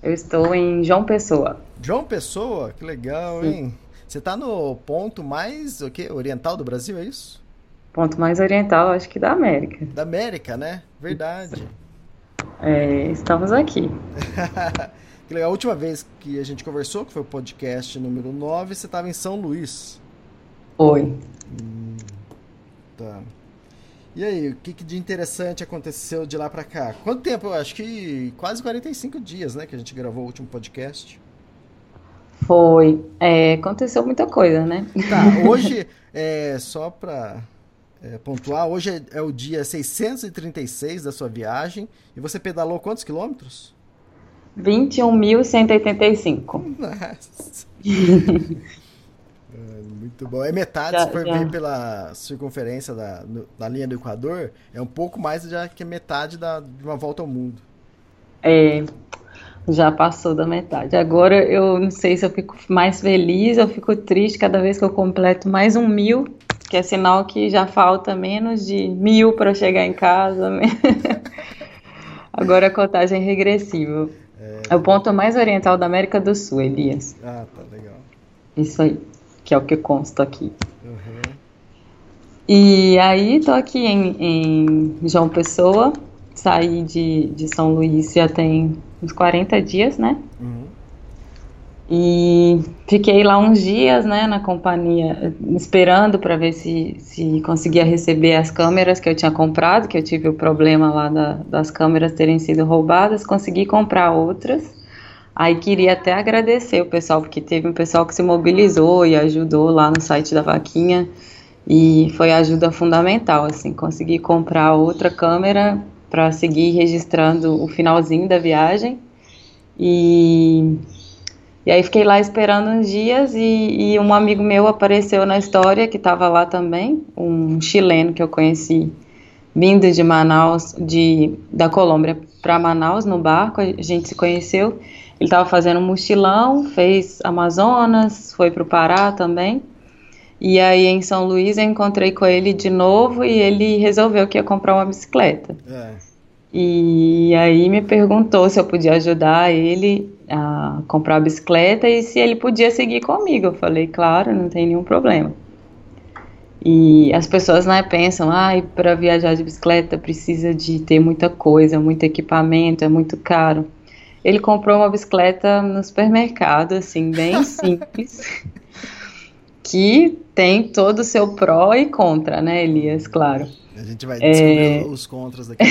Eu estou em João Pessoa. João Pessoa? Que legal, sim. Hein? Você está no ponto mais oriental do Brasil, é isso? Ponto mais oriental, acho que da América. Da América, né? Verdade. É, estamos aqui. Que legal. A última vez que a gente conversou, que foi o podcast número 9, você estava em São Luís. Oi. Tá. E aí, o que de interessante aconteceu de lá pra cá? Quanto tempo? Eu acho que quase 45 dias, né, que a gente gravou o último podcast. Foi. Aconteceu muita coisa, né? Tá, hoje, só pra pontuar, hoje é o dia 636 da sua viagem, e você pedalou quantos quilômetros? 21.185. Nossa! Muito bom. É metade, já, se for ver pela circunferência da linha do Equador, é um pouco mais já que metade de uma volta ao mundo. É, já passou da metade. Agora eu não sei se eu fico mais feliz, eu fico triste cada vez que eu completo mais 1.000, que é sinal que já falta menos de 1.000 para chegar em casa. Agora a contagem regressiva. É o ponto mais oriental da América do Sul, Elias. Ah, tá legal. Isso aí. Que é o que consta aqui. Uhum. E aí, tô aqui em João Pessoa, saí de São Luís já tem uns 40 dias, né? Uhum. E fiquei lá uns dias, né, na companhia, esperando para ver se conseguia receber as câmeras que eu tinha comprado, que eu tive o problema lá das câmeras terem sido roubadas, consegui comprar outras. Aí queria até agradecer o pessoal, porque teve um pessoal que se mobilizou e ajudou lá no site da Vaquinha, e foi ajuda fundamental, assim, consegui comprar outra câmera para seguir registrando o finalzinho da viagem, e aí fiquei lá esperando uns dias, e um amigo meu apareceu na história, que estava lá também, um chileno que eu conheci, vindo de Manaus, da Colômbia para Manaus, no barco, a gente se conheceu. Ele estava fazendo um mochilão, fez Amazonas, foi para o Pará também. E aí em São Luís eu encontrei com ele de novo e ele resolveu que ia comprar uma bicicleta. É. E aí me perguntou se eu podia ajudar ele a comprar a bicicleta e se ele podia seguir comigo. Eu falei, claro, não tem nenhum problema. E as pessoas, né, pensam, para viajar de bicicleta precisa de ter muita coisa, muito equipamento, é muito caro. Ele comprou uma bicicleta no supermercado, assim, bem simples, que tem todo o seu pró e contra, né, Elias? Claro. A gente vai descobrir os contras daqui.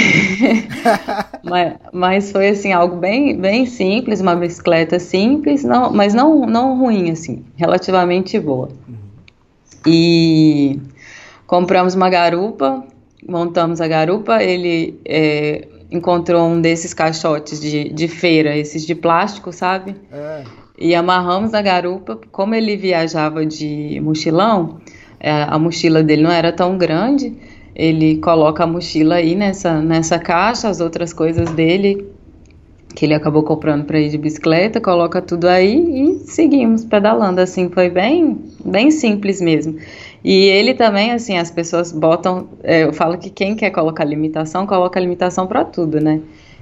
mas foi, assim, algo bem, bem simples, uma bicicleta simples, mas não ruim, assim, relativamente boa. Uhum. E compramos uma garupa, montamos a garupa, ele... encontrou um desses caixotes de feira, esses de plástico, sabe? É. E amarramos na garupa. Como ele viajava de mochilão, a mochila dele não era tão grande, ele coloca a mochila aí nessa caixa, as outras coisas dele, que ele acabou comprando para ir de bicicleta, coloca tudo aí e seguimos pedalando, assim, foi bem, bem simples mesmo. E ele também, assim, as pessoas botam, eu falo que quem quer colocar limitação, coloca limitação para tudo, né?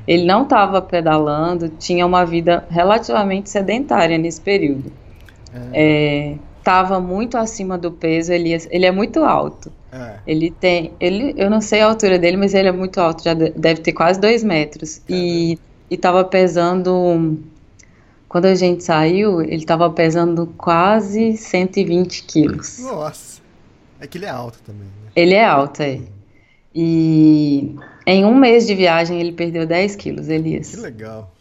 Ele não estava pedalando, tinha uma vida relativamente sedentária nesse período. estava muito acima do peso, ele é muito alto. É. Eu não sei a altura dele, mas ele é muito alto, já deve ter quase 2 metros. É. E estava pesando, quando a gente saiu, ele estava pesando quase 120 quilos. Nossa, é que ele é alto também, né? Ele é alto, é. E em 1 mês de viagem ele perdeu 10 quilos, Elias. Que legal.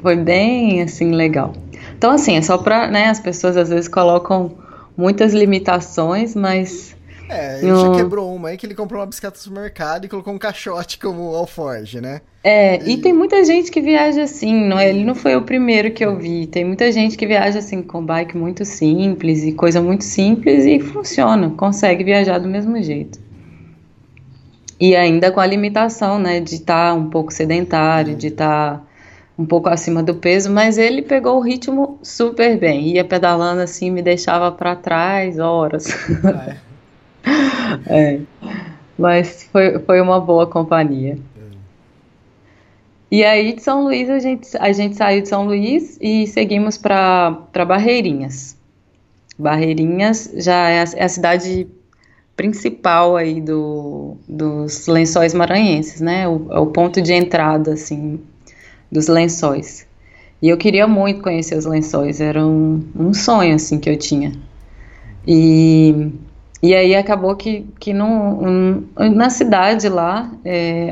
Foi bem, assim, legal. Então, assim, é só pra, né, as pessoas às vezes colocam muitas limitações, mas... É, ele já quebrou uma aí que ele comprou uma bicicleta no supermercado e colocou um caixote como alforge, né? É, e tem muita gente que viaja assim, não é? Ele não foi o primeiro que eu vi. Tem muita gente que viaja assim com bike muito simples e coisa muito simples e funciona, consegue viajar do mesmo jeito. E ainda com a limitação, né, de estar um pouco sedentário, de estar um pouco acima do peso, mas ele pegou o ritmo super bem, ia pedalando assim, me deixava pra trás horas. Ah, é. É. Mas foi uma boa companhia. E aí de São Luís a gente saiu de São Luís e seguimos para Barreirinhas. Barreirinhas já é a cidade principal aí dos Lençóis Maranhenses, né? O ponto de entrada assim dos Lençóis. E eu queria muito conhecer os Lençóis, era um sonho assim que eu tinha. E aí acabou que na cidade lá,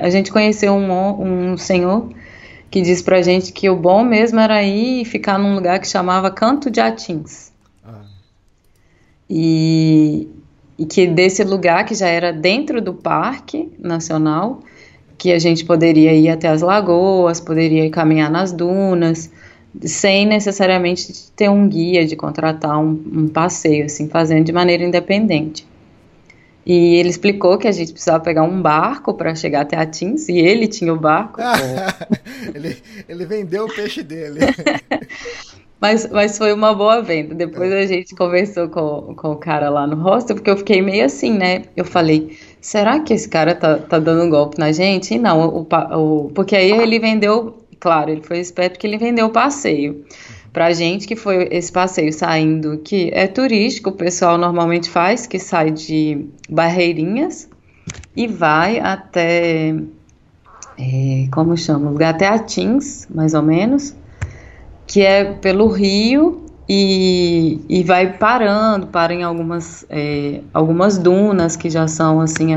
a gente conheceu um senhor que disse pra gente que o bom mesmo era ir e ficar num lugar que chamava Canto de Atins. Ah. E que desse lugar, que já era dentro do Parque Nacional, que a gente poderia ir até as lagoas, poderia ir caminhar nas dunas, sem necessariamente ter um guia, de contratar um passeio, assim, fazendo de maneira independente. E ele explicou que a gente precisava pegar um barco para chegar até Atins, e ele tinha o barco. Ele vendeu o peixe dele. mas foi uma boa venda. Depois a gente conversou com o cara lá no hostel, porque eu fiquei meio assim, né? Eu falei, será que esse cara tá dando um golpe na gente? E não, porque aí ele vendeu... Claro, ele foi esperto que ele vendeu o passeio pra gente, que foi esse passeio saindo, que é turístico, o pessoal normalmente faz, que sai de Barreirinhas e vai até, como chama? Até Atins, mais ou menos, que é pelo rio e vai parando, para em algumas dunas que já são assim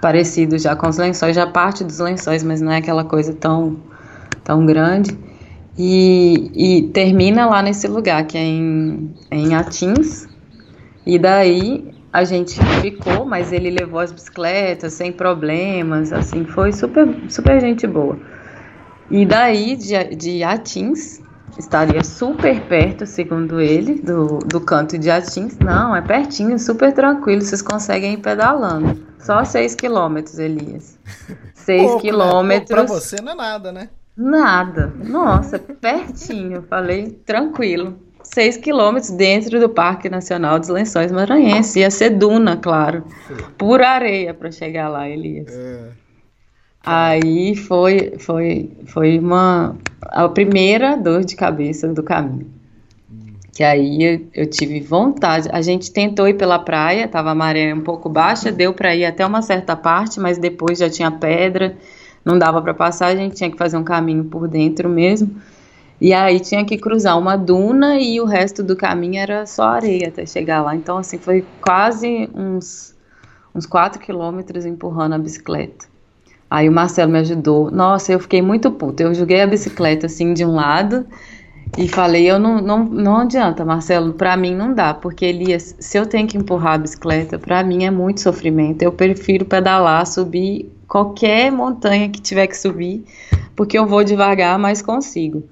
parecido já com os lençóis, já parte dos lençóis, mas não é aquela coisa tão grande, e termina lá nesse lugar que é em Atins. E daí a gente ficou, mas ele levou as bicicletas sem problemas, assim, foi super, super gente boa. E daí de Atins, estaria super perto, segundo ele, do Canto de Atins. Não, é pertinho, super tranquilo, vocês conseguem ir pedalando. Só 6 quilômetros, Elias. 6 pouco, quilômetros. Né? Pra você não é nada, né? Nada. Nossa, pertinho, falei, tranquilo. 6 quilômetros dentro do Parque Nacional dos Lençóis Maranhenses. Ia ser duna, claro. Por areia para chegar lá, Elias. É. Aí foi a primeira dor de cabeça do caminho, que aí eu tive vontade, a gente tentou ir pela praia, tava a maré um pouco baixa, deu para ir até uma certa parte, mas depois já tinha pedra, não dava para passar, a gente tinha que fazer um caminho por dentro mesmo, e aí tinha que cruzar uma duna e o resto do caminho era só areia até chegar lá, então assim, foi quase uns 4 quilômetros empurrando a bicicleta. Aí o Marcelo me ajudou. Nossa, eu fiquei muito puta. Eu joguei a bicicleta assim de um lado e falei, eu não adianta, Marcelo, pra mim não dá, porque Elias, se eu tenho que empurrar a bicicleta, pra mim é muito sofrimento. Eu prefiro pedalar, subir qualquer montanha que tiver que subir, porque eu vou devagar, mas consigo.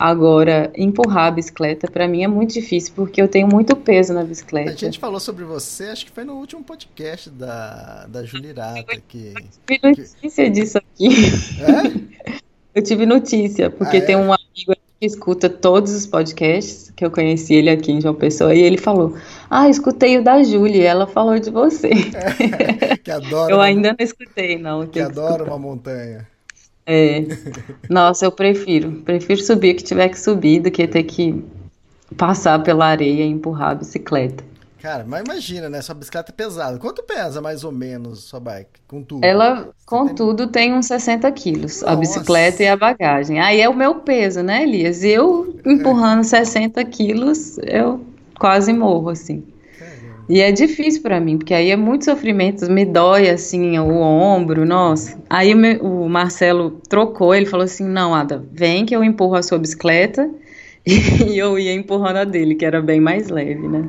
Agora, empurrar a bicicleta pra mim é muito difícil, porque eu tenho muito peso na bicicleta. A gente falou sobre você, acho que foi no último podcast da Julirata. Eu tive notícia disso aqui. É? Eu tive notícia, porque tem um amigo que escuta todos os podcasts, que eu conheci ele aqui em João Pessoa, e ele falou, escutei o da Júlia, ela falou de você. Que adora. Eu ainda não escutei, não. Que adora uma montanha. É, nossa, eu prefiro subir o que tiver que subir do que ter que passar pela areia e empurrar a bicicleta. Cara, mas imagina, né? Sua bicicleta é pesada. Quanto pesa, mais ou menos, sua bike? Com tudo? Ela, com tudo, tem uns 60 quilos. Nossa. A bicicleta e a bagagem. Aí é o meu peso, né, Elias? Eu empurrando 60 quilos, eu quase morro, assim. Caramba. E é difícil pra mim, porque aí é muito sofrimento. Me dói, assim, o ombro, nossa. Aí o Marcelo trocou, ele falou assim, não, Ada, vem que eu empurro a sua bicicleta. E eu ia empurrando a dele, que era bem mais leve, né?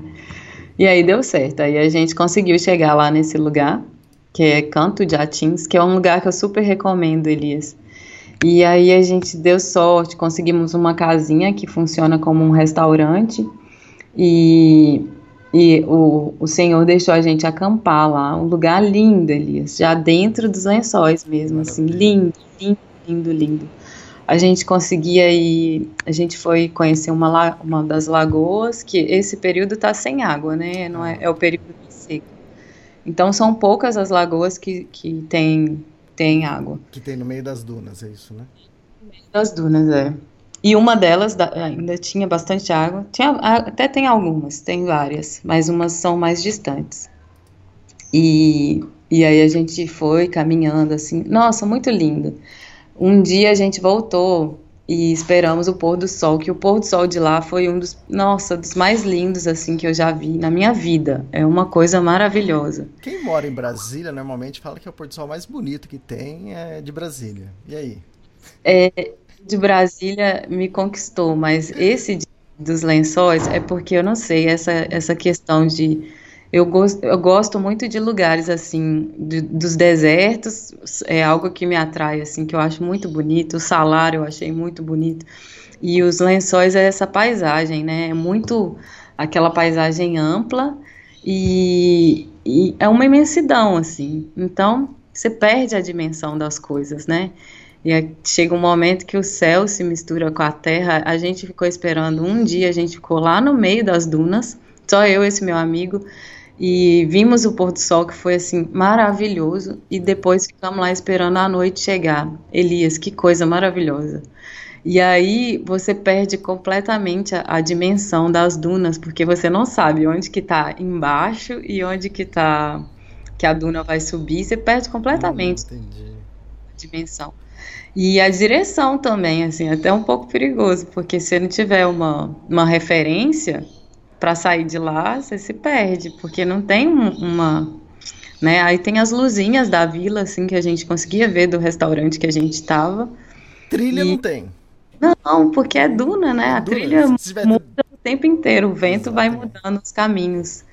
E aí deu certo, aí a gente conseguiu chegar lá nesse lugar, que é Canto de Atins, que é um lugar que eu super recomendo, Elias. E aí a gente deu sorte, conseguimos uma casinha que funciona como um restaurante, e o senhor deixou a gente acampar lá, um lugar lindo, Elias, já dentro dos lençóis mesmo, assim, lindo, lindo, lindo, lindo. A gente conseguia ir, a gente foi conhecer uma das lagoas, que esse período está sem água, né? Não é, é o período seco. Então são poucas as lagoas que tem água. Que tem no meio das dunas, é isso, né? No meio das dunas, é. E uma delas ainda tinha bastante água, até tem algumas, tem várias, mas umas são mais distantes. E aí a gente foi caminhando assim, nossa, muito lindo. Um dia a gente voltou e esperamos o pôr do sol, que o pôr do sol de lá foi um dos mais lindos, assim, que eu já vi na minha vida. É uma coisa maravilhosa. Quem mora em Brasília, normalmente, fala que é o pôr do sol mais bonito que tem é de Brasília. E aí? É, de Brasília me conquistou, mas esse dos lençóis é porque, eu não sei, essa questão de... Eu gosto muito de lugares, assim, dos desertos, é algo que me atrai, assim, que eu acho muito bonito, o salário eu achei muito bonito, e os lençóis é essa paisagem, né, é muito aquela paisagem ampla, e é uma imensidão, assim, então você perde a dimensão das coisas, né, e chega um momento que o céu se mistura com a terra. A gente ficou esperando um dia, a gente ficou lá no meio das dunas, só eu e esse meu amigo, e vimos o pôr do sol, que foi assim, maravilhoso, e depois ficamos lá esperando a noite chegar. Elias, que coisa maravilhosa. E aí você perde completamente a dimensão das dunas, porque você não sabe onde que tá embaixo e onde que tá, que a duna vai subir, você perde completamente a dimensão. E a direção também, assim, até um pouco perigoso, porque se não tiver uma referência... Para sair de lá, você se perde, porque não tem né? Aí tem as luzinhas da vila, assim, que a gente conseguia ver do restaurante que a gente estava. Trilha não tem? Não, porque é duna, né? A trilha muda o tempo inteiro, o vento vai mudando os caminhos.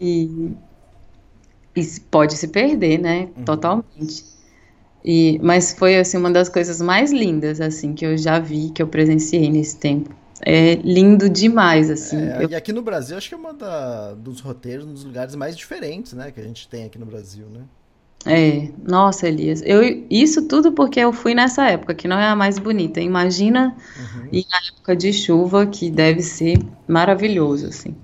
E pode se perder, né? Totalmente. Mas foi, assim, uma das coisas mais lindas, assim, que eu já vi, que eu presenciei nesse tempo. É lindo demais, assim. E aqui no Brasil, acho que é dos roteiros, um dos lugares mais diferentes, né, que a gente tem aqui no Brasil, né? É, nossa, Elias, isso tudo porque eu fui nessa época, que não é a mais bonita, imagina, e na época de chuva, que deve ser maravilhoso, assim.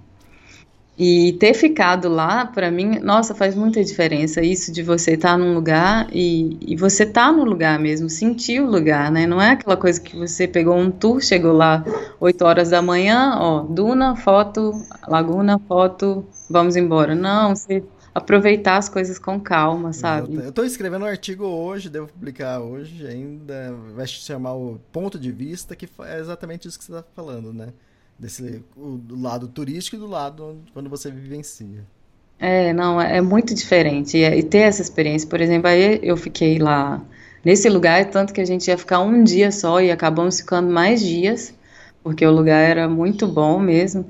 E ter ficado lá, pra mim, nossa, faz muita diferença isso de você estar num lugar e você tá no lugar mesmo, sentir o lugar, né? Não é aquela coisa que você pegou um tour, chegou lá 8 horas da manhã, ó, duna, foto, laguna, foto, vamos embora. Não, você aproveitar as coisas com calma, sabe? Eu tô escrevendo um artigo hoje, devo publicar hoje ainda, vai se chamar o Ponto de Vista, que é exatamente isso que você tá falando, né? Do lado turístico e do lado quando você vivencia. É muito diferente. E ter essa experiência, por exemplo, aí eu fiquei lá nesse lugar, tanto que a gente ia ficar um dia só e acabamos ficando mais dias, porque o lugar era muito bom mesmo.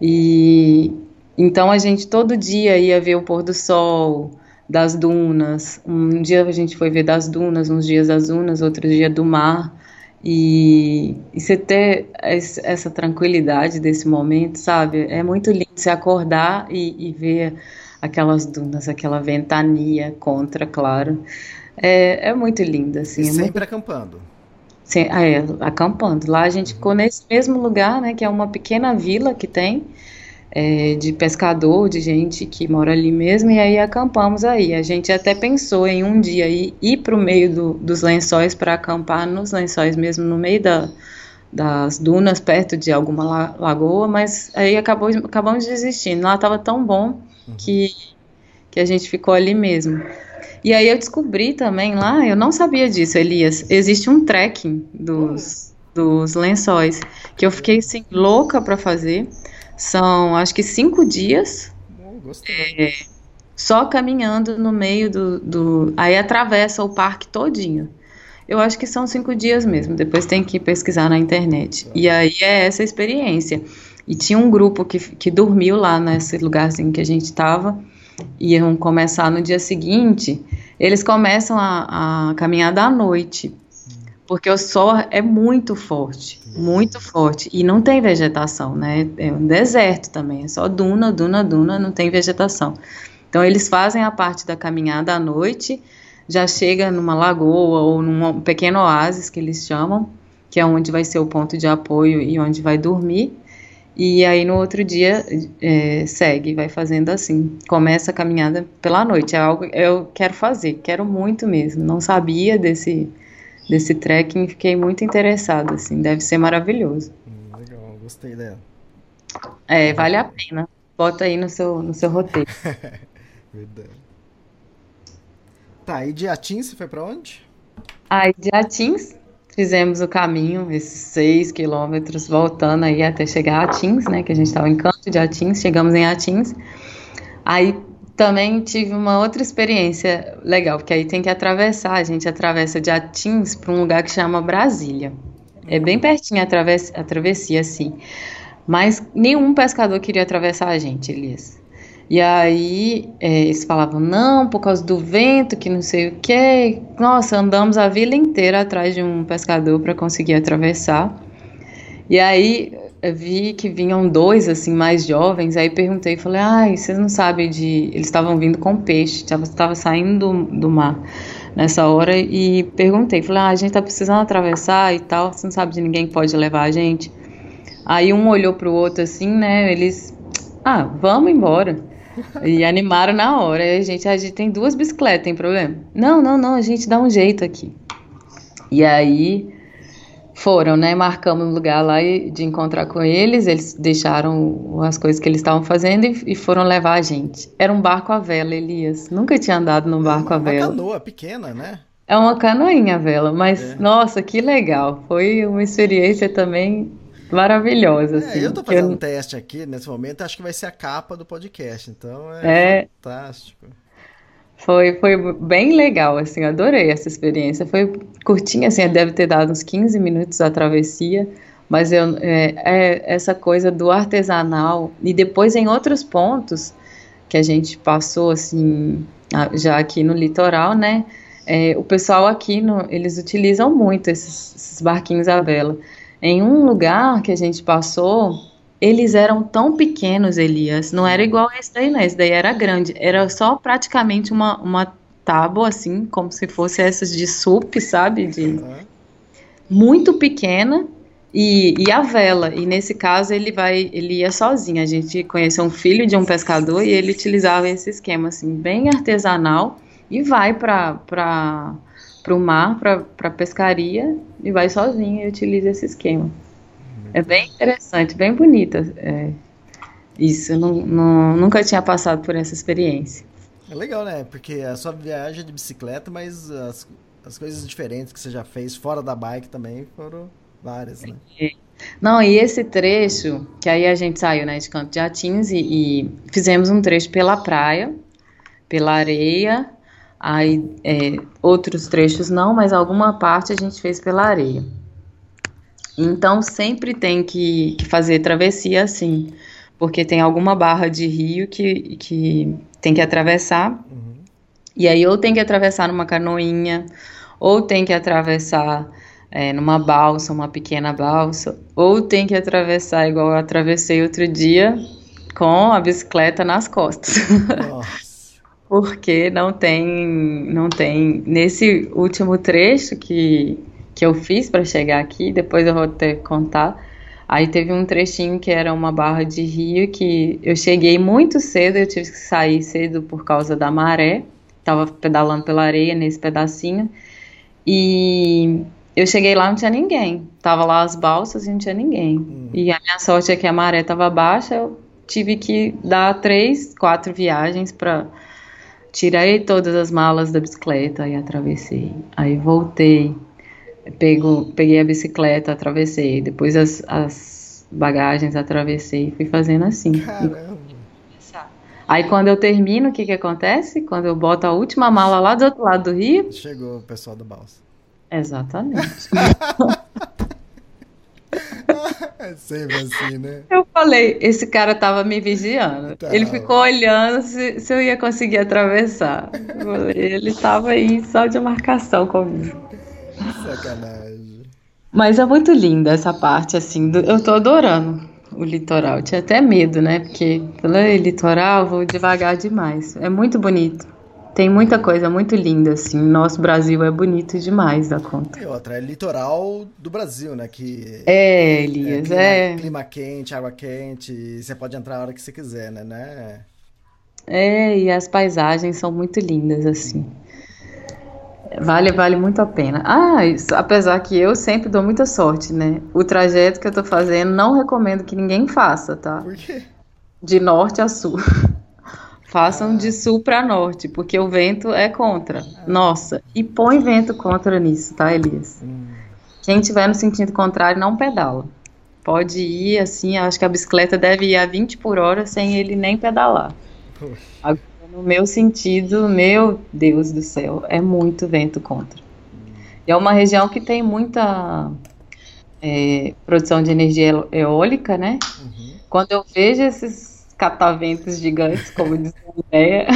E então a gente todo dia ia ver o pôr do sol das dunas. Um dia a gente foi ver das dunas, uns dias das dunas, outro dia do mar. E você ter essa tranquilidade desse momento, sabe? É muito lindo você acordar e ver aquelas dunas, aquela ventania contra, claro. É muito lindo, assim. E é sempre muito... acampando. Sim, acampando. Lá a gente ficou nesse mesmo lugar, né? Que é uma pequena vila que tem, de pescador, de gente que mora ali mesmo, e aí acampamos aí. A gente até pensou em um dia ir para o meio dos lençóis para acampar nos lençóis mesmo, no meio das dunas perto de alguma lagoa, mas aí acabamos desistindo. Lá estava tão bom que a gente ficou ali mesmo. E aí eu descobri também lá, eu não sabia disso, Elias, existe um trekking dos lençóis, que eu fiquei assim, louca para fazer. São, acho que 5 dias, só caminhando no meio aí atravessa o parque todinho. Eu acho que são 5 dias mesmo, depois tem que pesquisar na internet. E aí é essa experiência. E tinha um grupo que dormiu lá nesse lugarzinho que a gente estava, iam começar no dia seguinte. Eles começam a caminhada à noite, porque o sol é muito forte, e não tem vegetação, né? É um deserto também, é só duna, duna, duna, não tem vegetação. Então eles fazem a parte da caminhada à noite, já chega numa lagoa ou num pequeno oásis que eles chamam, que é onde vai ser o ponto de apoio e onde vai dormir, e aí no outro dia segue, vai fazendo assim, começa a caminhada pela noite. É algo que eu quero fazer, quero muito mesmo, não sabia desse trekking, fiquei muito interessada, assim, deve ser maravilhoso. Legal, gostei dela. Vale a pena, bota aí no seu roteiro. Verdade. Tá, e de Atins, você foi pra onde? De Atins, fizemos o caminho, esses 6 quilômetros, voltando aí até chegar a Atins, né, que a gente tava em Canto de Atins, chegamos em Atins. Aí também tive uma outra experiência legal, porque aí tem que atravessar, a gente atravessa de Atins pra um lugar que chama Brasília. É bem pertinho a travessia, assim. Mas nenhum pescador queria atravessar a gente, Elias. E aí eles falavam, não, por causa do vento, que não sei o quê. Nossa, andamos a vila inteira atrás de um pescador para conseguir atravessar. E aí eu vi que vinham 2, assim, mais jovens. Aí perguntei, falei, vocês não sabem de... Eles estavam vindo com peixe, estava saindo do mar nessa hora. E perguntei, falei, a gente tá precisando atravessar e tal. Você não sabe de ninguém que pode levar a gente? Aí um olhou pro outro assim, né, eles, vamos embora. E animaram na hora. E a gente tem 2 bicicletas, tem problema? Não, a gente dá um jeito aqui. E aí foram, né, marcamos um lugar lá de encontrar com eles. Eles deixaram as coisas que eles estavam fazendo e foram levar a gente. Era um barco à vela, Elias, nunca tinha andado num barco à vela. Uma canoa pequena, né? É uma canoinha à vela, mas nossa, que legal. Foi uma experiência também maravilhosa, assim. Eu tô fazendo um teste aqui nesse momento, acho que vai ser a capa do podcast, então é fantástico. Foi bem legal, assim, adorei essa experiência, foi curtinha, assim, deve ter dado uns 15 minutos a travessia, mas essa coisa do artesanal, e depois em outros pontos que a gente passou, assim, já aqui no litoral, né, o pessoal aqui, eles utilizam muito esses barquinhos à vela. Em um lugar que a gente passou, eles eram tão pequenos, Elias, não era igual esse daí, né? Esse daí era grande, era só praticamente uma tábua, assim, como se fosse essas de SUP, sabe? Muito pequena, e a vela, e nesse caso ele ia sozinho. A gente conheceu um filho de um pescador e ele utilizava esse esquema, assim, bem artesanal, e vai para o mar, para pescaria, e vai sozinho e utiliza esse esquema. É bem interessante, bem bonita. Isso, nunca tinha passado por essa experiência. É legal, né? Porque a sua viagem é de bicicleta, mas as coisas diferentes que você já fez fora da bike também foram várias, né? Não, e esse trecho, que aí a gente saiu, né, de Canto de Atins e fizemos um trecho pela praia, pela areia. Aí, outros trechos não, mas alguma parte a gente fez pela areia. Então, sempre tem que fazer travessia assim, porque tem alguma barra de rio que tem que atravessar. E aí, ou tem que atravessar numa canoinha, ou tem que atravessar numa balsa, uma pequena balsa, ou tem que atravessar igual eu atravessei outro dia, com a bicicleta nas costas. Nossa. Porque não tem nesse último trecho que eu fiz para chegar aqui, depois eu vou até contar. Aí teve um trechinho que era uma barra de rio que eu cheguei muito cedo, eu tive que sair cedo por causa da maré, estava pedalando pela areia nesse pedacinho, e eu cheguei lá, não tinha ninguém. Tava lá as balsas e não tinha ninguém. E a minha sorte é que a maré estava baixa, eu tive que dar 3, 4 viagens para... Tirei todas as malas da bicicleta e atravessei. Aí voltei, peguei a bicicleta, atravessei. Depois as bagagens, atravessei. Fui fazendo assim. Caramba! Aí quando eu termino, o que que acontece? Quando eu boto a última mala lá do outro lado do rio... Chegou o pessoal da balsa. Exatamente. É sempre assim, né? Eu falei, esse cara tava me vigiando. Tá. Ele ficou olhando se eu ia conseguir atravessar. Ele tava aí só de marcação comigo. Sacanagem. Mas é muito linda essa parte, assim. Eu tô adorando o litoral. Eu tinha até medo, né? Porque falei, litoral, vou devagar demais. É muito bonito. Tem muita coisa muito linda, assim. Nosso Brasil é bonito demais da conta. E outra, é litoral do Brasil, né? Que é, Elias, é. Clima quente, água quente, você pode entrar a hora que você quiser, né? É, e as paisagens são muito lindas, assim. Vale muito a pena. Ah, isso, apesar que eu sempre dou muita sorte, né? O trajeto que eu tô fazendo, não recomendo que ninguém faça, tá? Por quê? De norte a sul. Façam de sul para norte, porque o vento é contra. Nossa, e põe vento contra nisso, tá, Elias? Quem tiver no sentido contrário, não pedala. Pode ir assim, acho que a bicicleta deve ir a 20 por hora sem ele nem pedalar. Agora, no meu sentido, meu Deus do céu, é muito vento contra. E é uma região que tem muita produção de energia eólica, né? Uhum. Quando eu vejo esses cataventos gigantes, como diz a ideia,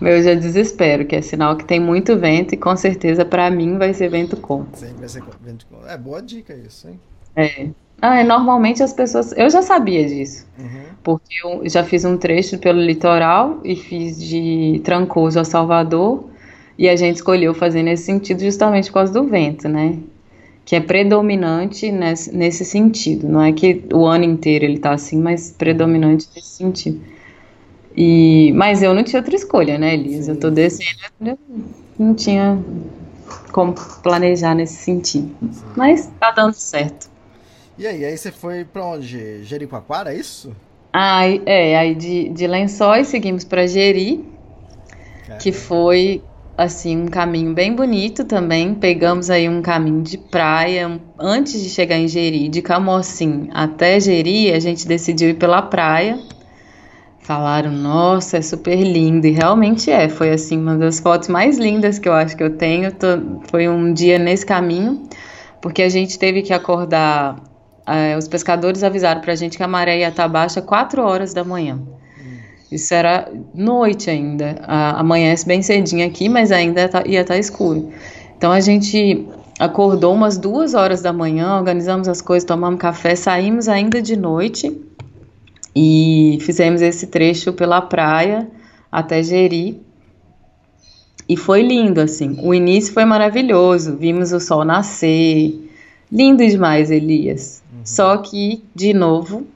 eu já desespero, que é sinal que tem muito vento e com certeza pra mim vai ser vento contra. Sim, vai ser vento contra. É boa dica isso, hein? É. Normalmente as pessoas... Eu já sabia disso, porque eu já fiz um trecho pelo litoral e fiz de Trancoso a Salvador e a gente escolheu fazer nesse sentido justamente por causa do vento, né? Que é predominante nesse sentido. Não é que o ano inteiro ele tá assim, mas predominante nesse sentido. Mas eu não tinha outra escolha, né, Elisa? Sim. Eu tô descendo, eu não tinha como planejar nesse sentido. Sim. Mas tá dando certo. E aí você foi pra onde? Jericoacoara, é isso? Aí de Lençóis seguimos pra Jeri, que foi... assim, um caminho bem bonito também, pegamos aí um caminho de praia, antes de chegar em Jeri, de Camocim até Jeri, a gente decidiu ir pela praia, falaram, nossa, é super lindo, e realmente foi assim, uma das fotos mais lindas que eu acho que eu tenho, foi um dia nesse caminho, porque a gente teve que acordar, os pescadores avisaram pra gente que a maré ia estar baixa 4 horas da manhã. Isso era noite ainda, amanhece bem cedinho aqui, mas ainda ia estar escuro. Então a gente acordou umas 2 horas da manhã, organizamos as coisas, tomamos café, saímos ainda de noite e fizemos esse trecho pela praia até Jeri. E foi lindo, assim. O início foi maravilhoso, vimos o sol nascer, lindo demais, Elias. Só que, de novo...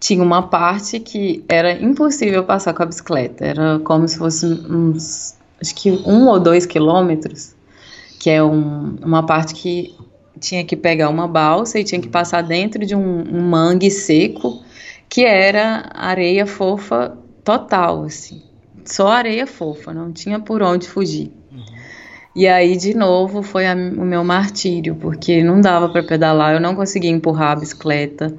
tinha uma parte que era impossível passar com a bicicleta, era como se fosse uns, acho que 1 ou 2 quilômetros, que é uma parte que tinha que pegar uma balsa e tinha que passar dentro de um mangue seco, que era areia fofa total, assim, só areia fofa, não tinha por onde fugir. E aí, de novo, foi o meu martírio, porque não dava para pedalar, eu não conseguia empurrar a bicicleta.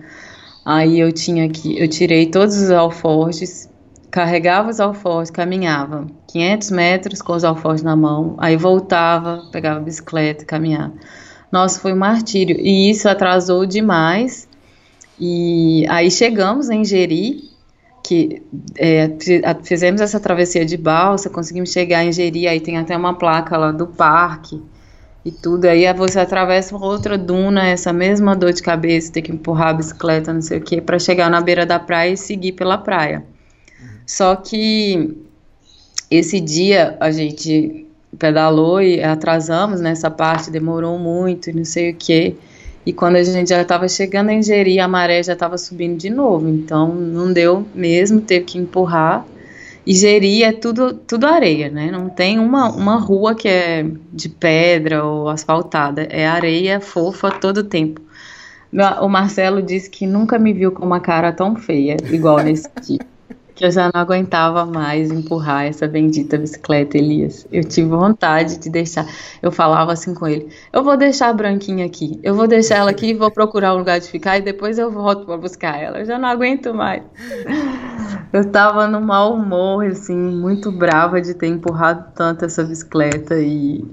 Aí eu tirei todos os alforjes, carregava os alforjes, caminhava 500 metros com os alforjes na mão, aí voltava, pegava a bicicleta e caminhava. Nossa, foi um martírio, e isso atrasou demais, e aí chegamos em Jeri, que fizemos essa travessia de balsa, conseguimos chegar em Jeri, aí tem até uma placa lá do parque, e tudo, aí você atravessa outra duna, essa mesma dor de cabeça, ter que empurrar a bicicleta, não sei o que, para chegar na beira da praia e seguir pela praia. Só que esse dia a gente pedalou e atrasamos nessa parte, demorou muito, não sei o que, e quando a gente já estava chegando em Jeri, a maré já estava subindo de novo, então não deu mesmo, teve que empurrar. Jeri é tudo areia, né? Não tem uma rua que é de pedra ou asfaltada. É areia fofa todo tempo. O Marcelo disse que nunca me viu com uma cara tão feia, igual nesse dia. Que eu já não aguentava mais empurrar essa bendita bicicleta, Elias. Eu tive vontade de deixar. Eu falava assim com ele: eu vou deixar a branquinha aqui, eu vou deixar ela aqui, vou procurar um lugar de ficar e depois eu volto para buscar ela. Eu já não aguento mais. Eu tava num mau humor, assim, muito brava de ter empurrado tanto essa bicicleta e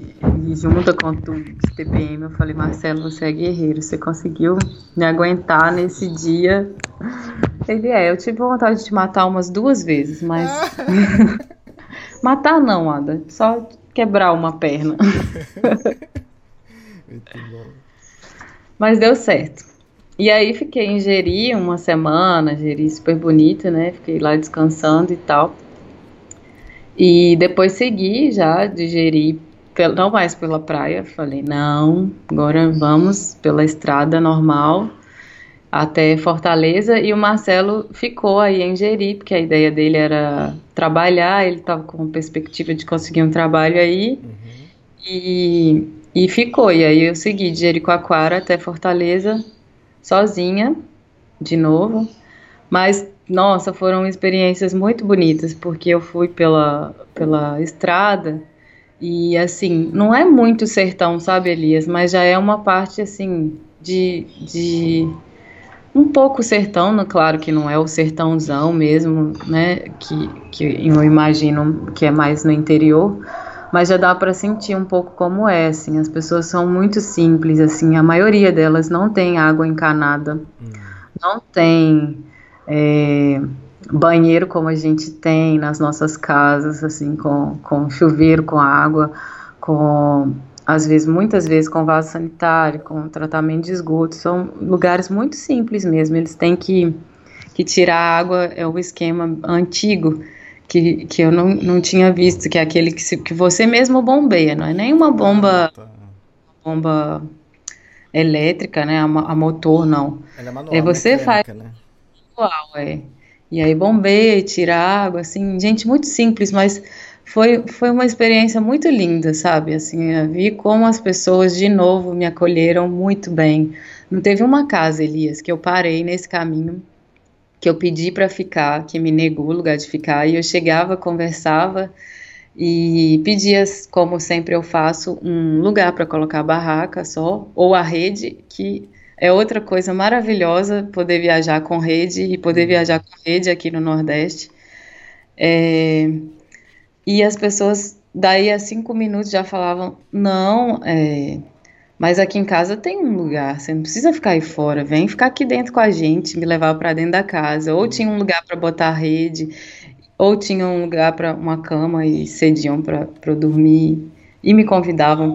junto com tudo de TPM, eu falei: Marcelo, você é guerreiro, você conseguiu me aguentar nesse dia. Ele é, eu tive vontade de te matar umas 2 vezes, mas... Matar não, Ada, só quebrar uma perna. Muito bom. Mas deu certo. E aí fiquei em Jeri uma semana, Jeri super bonita, né? Fiquei lá descansando e tal. E depois segui já de Jeri, não mais pela praia, falei, não, agora vamos pela estrada normal até Fortaleza. E o Marcelo ficou aí em Jeri, porque a ideia dele era trabalhar, ele estava com perspectiva de conseguir um trabalho aí. Uhum. E ficou, e aí eu segui de Jericoacoara até Fortaleza, sozinha, de novo, mas, nossa, foram experiências muito bonitas, porque eu fui pela estrada e, assim, não é muito sertão, sabe, Elias, mas já é uma parte, assim, de um pouco sertão, claro que não é o sertãozão mesmo, né, que eu imagino que é mais no interior, mas já dá para sentir um pouco como é, assim, as pessoas são muito simples, assim, a maioria delas não tem água encanada, não tem banheiro como a gente tem nas nossas casas, assim, com chuveiro, com água, com, às vezes, muitas vezes com vaso sanitário, com tratamento de esgoto, são lugares muito simples mesmo, eles têm que tirar a água, é o esquema antigo, que eu não tinha visto, que é aquele que você mesmo bombeia, não é nenhuma bomba elétrica, né, a motor, não. Ela é manual, você faz, né? Manual, é. E aí bombeia, tira água, assim, gente, muito simples, mas foi uma experiência muito linda, sabe, assim, eu vi como as pessoas, de novo, me acolheram muito bem. Não teve uma casa, Elias, que eu parei nesse caminho, que eu pedi para ficar, que me negou o lugar de ficar, e eu chegava, conversava e pedia, como sempre eu faço, um lugar para colocar a barraca só, ou a rede, que é outra coisa maravilhosa, poder viajar com rede, e poder viajar com rede aqui no Nordeste. E as pessoas, daí a 5 minutos, já falavam, não, mas aqui em casa tem um lugar, você não precisa ficar aí fora, vem ficar aqui dentro com a gente, me levar para dentro da casa. Ou tinha um lugar para botar a rede, ou tinha um lugar para uma cama e cediam para eu dormir, e me convidavam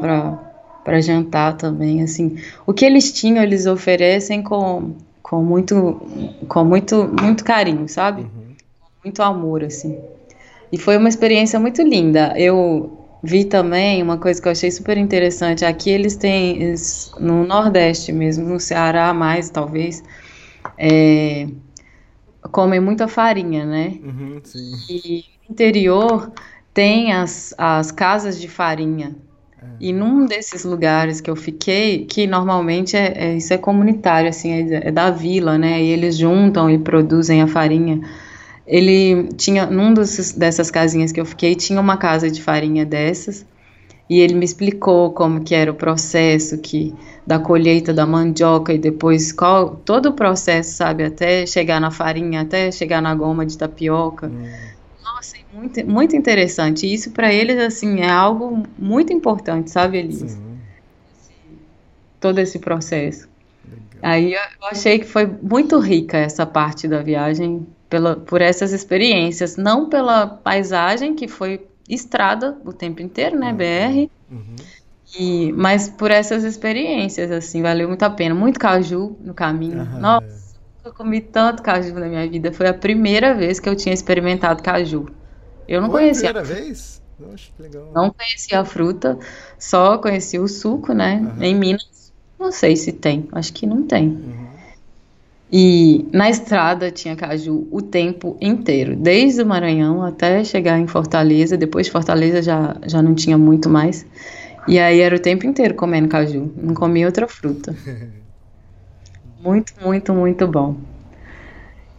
para jantar também, assim. O que eles tinham, eles oferecem com muito carinho, sabe? Uhum. Muito amor, assim. E foi uma experiência muito linda. Eu vi também uma coisa que eu achei super interessante. Aqui eles têm, no Nordeste mesmo, no Ceará mais talvez, comem muita farinha, né? Uhum, sim. E no interior tem as casas de farinha. É. E num desses lugares que eu fiquei, que normalmente isso é comunitário, assim, é da vila, né? E eles juntam e produzem a farinha. Ele tinha, num dessas casinhas que eu fiquei, tinha uma casa de farinha dessas, e ele me explicou como que era o processo da colheita da mandioca, e depois todo o processo, sabe, até chegar na farinha, até chegar na goma de tapioca. Nossa, muito, muito interessante. E isso para eles, assim, é algo muito importante, sabe, Elisa? Sim. Todo esse processo. Legal. Aí eu achei que foi muito rica essa parte da viagem, por essas experiências, não pela paisagem, que foi estrada o tempo inteiro, né, BR, uhum. Mas por essas experiências, assim, valeu muito a pena, muito caju no caminho, uhum. Nossa, eu comi tanto caju na minha vida, foi a primeira vez que eu tinha experimentado caju, eu não conhecia. Foi a primeira vez? Nossa, que legal. Não conhecia a fruta, só conhecia o suco, né, uhum. Em Minas, não sei se tem, acho que não tem, uhum. E na estrada tinha caju o tempo inteiro, desde o Maranhão até chegar em Fortaleza. Depois de Fortaleza já não tinha muito mais. E aí era o tempo inteiro comendo caju, não comia outra fruta. Muito, muito, muito bom.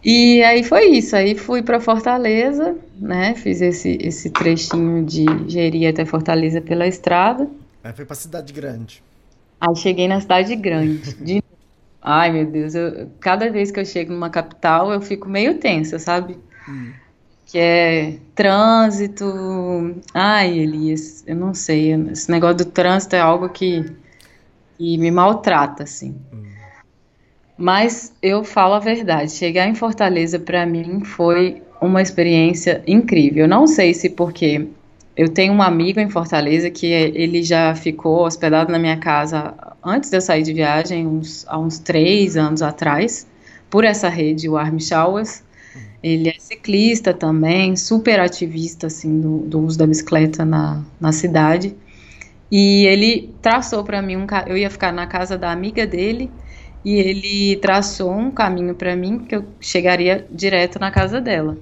E aí foi isso, aí fui para Fortaleza, né? Fiz esse trechinho de Jeri até Fortaleza pela estrada. Aí foi para Cidade Grande. Aí cheguei na Cidade Grande, de ai, meu Deus, cada vez que eu chego numa capital, eu fico meio tensa, sabe? Que é trânsito... Ai, Elias, eu não sei, esse negócio do trânsito é algo que me maltrata, assim. Mas eu falo a verdade, chegar em Fortaleza, pra mim, foi uma experiência incrível. Eu não sei se porque... Eu tenho um amigo em Fortaleza que ele já ficou hospedado na minha casa antes de eu sair de viagem, há uns 3 anos atrás, por essa rede, o Warmshowers. Ele é ciclista também, super ativista assim, do uso da bicicleta na cidade. E ele traçou para mim, eu ia ficar na casa da amiga dele, e ele traçou um caminho para mim que eu chegaria direto na casa dela.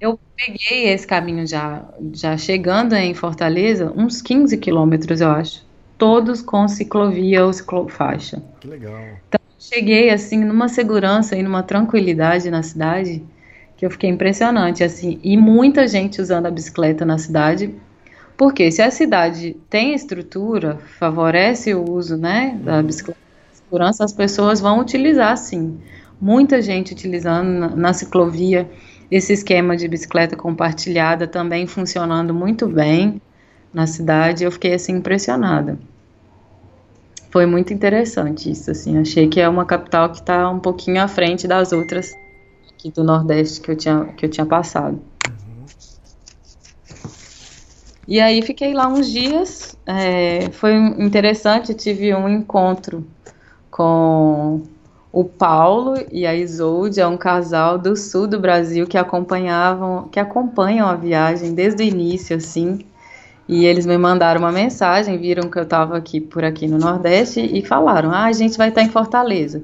Eu peguei esse caminho já chegando em Fortaleza, uns 15 quilômetros, eu acho. Todos com ciclovia ou ciclofaixa. Que legal. Então, cheguei, assim, numa segurança e numa tranquilidade na cidade, que eu fiquei impressionante, assim. E muita gente usando a bicicleta na cidade, porque se a cidade tem estrutura, favorece o uso, né, da bicicleta na segurança, as pessoas vão utilizar, sim. Muita gente utilizando na ciclovia. Esse esquema de bicicleta compartilhada também funcionando muito bem na cidade, eu fiquei assim impressionada. Foi muito interessante isso, assim, achei que é uma capital que está um pouquinho à frente das outras aqui do Nordeste que eu tinha passado. E aí fiquei lá uns dias, foi interessante, eu tive um encontro com... O Paulo e a Isolde é um casal do sul do Brasil que acompanham a viagem desde o início, assim. E eles me mandaram uma mensagem, viram que eu estava por aqui no Nordeste e falaram: ah, a gente vai estar em Fortaleza.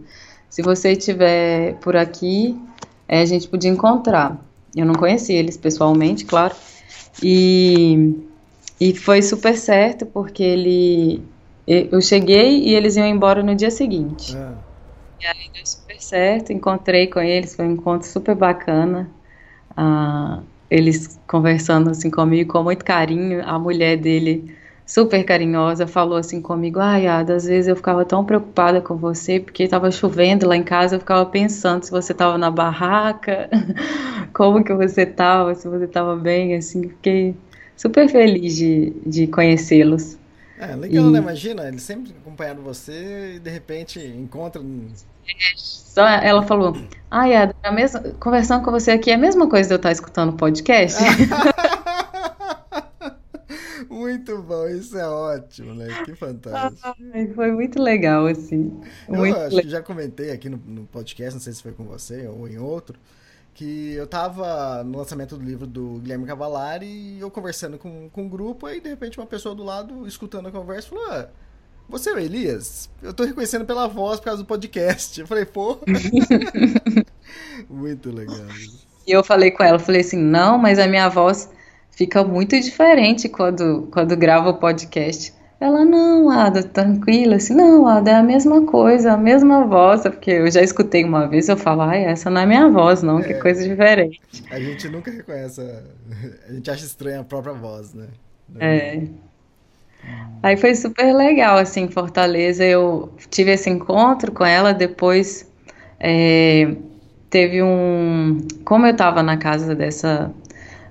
Se você estiver por aqui, a gente podia encontrar. Eu não conheci eles pessoalmente, claro. E foi super certo, porque eu cheguei e eles iam embora no dia seguinte. E aí deu super certo, encontrei com eles, foi um encontro super bacana, eles conversando assim comigo com muito carinho, a mulher dele super carinhosa falou assim comigo: ai, Ada, às vezes eu ficava tão preocupada com você, porque estava chovendo lá em casa, eu ficava pensando se você estava na barraca, como que você estava, se você estava bem, assim, fiquei super feliz de conhecê-los. É, legal, né? Imagina, eles sempre acompanharam você e de repente encontram... Só ela falou: ai, Ada, conversando com você aqui é a mesma coisa de eu estar escutando podcast? Muito bom, isso é ótimo, né? Que fantástico. Foi muito legal, assim. Eu acho que já comentei aqui no podcast, não sei se foi com você ou em outro, que eu tava no lançamento do livro do Guilherme Cavallari e eu conversando com um grupo, aí de repente uma pessoa do lado, escutando a conversa, falou: ah, você é o Elias? Eu tô reconhecendo pela voz por causa do podcast. Eu falei: pô... Muito legal. E eu falei com ela, falei assim: não, mas a minha voz fica muito diferente quando gravo o podcast. Ela: não, Ada, tranquila, assim, não, Ada, é a mesma coisa, a mesma voz, porque eu já escutei uma vez, eu falo: ai, essa não é minha voz, não, que coisa diferente. A gente nunca reconhece, a gente acha estranha a própria voz, né? Aí foi super legal, assim, em Fortaleza, eu tive esse encontro com ela, depois teve como eu tava na casa dessa...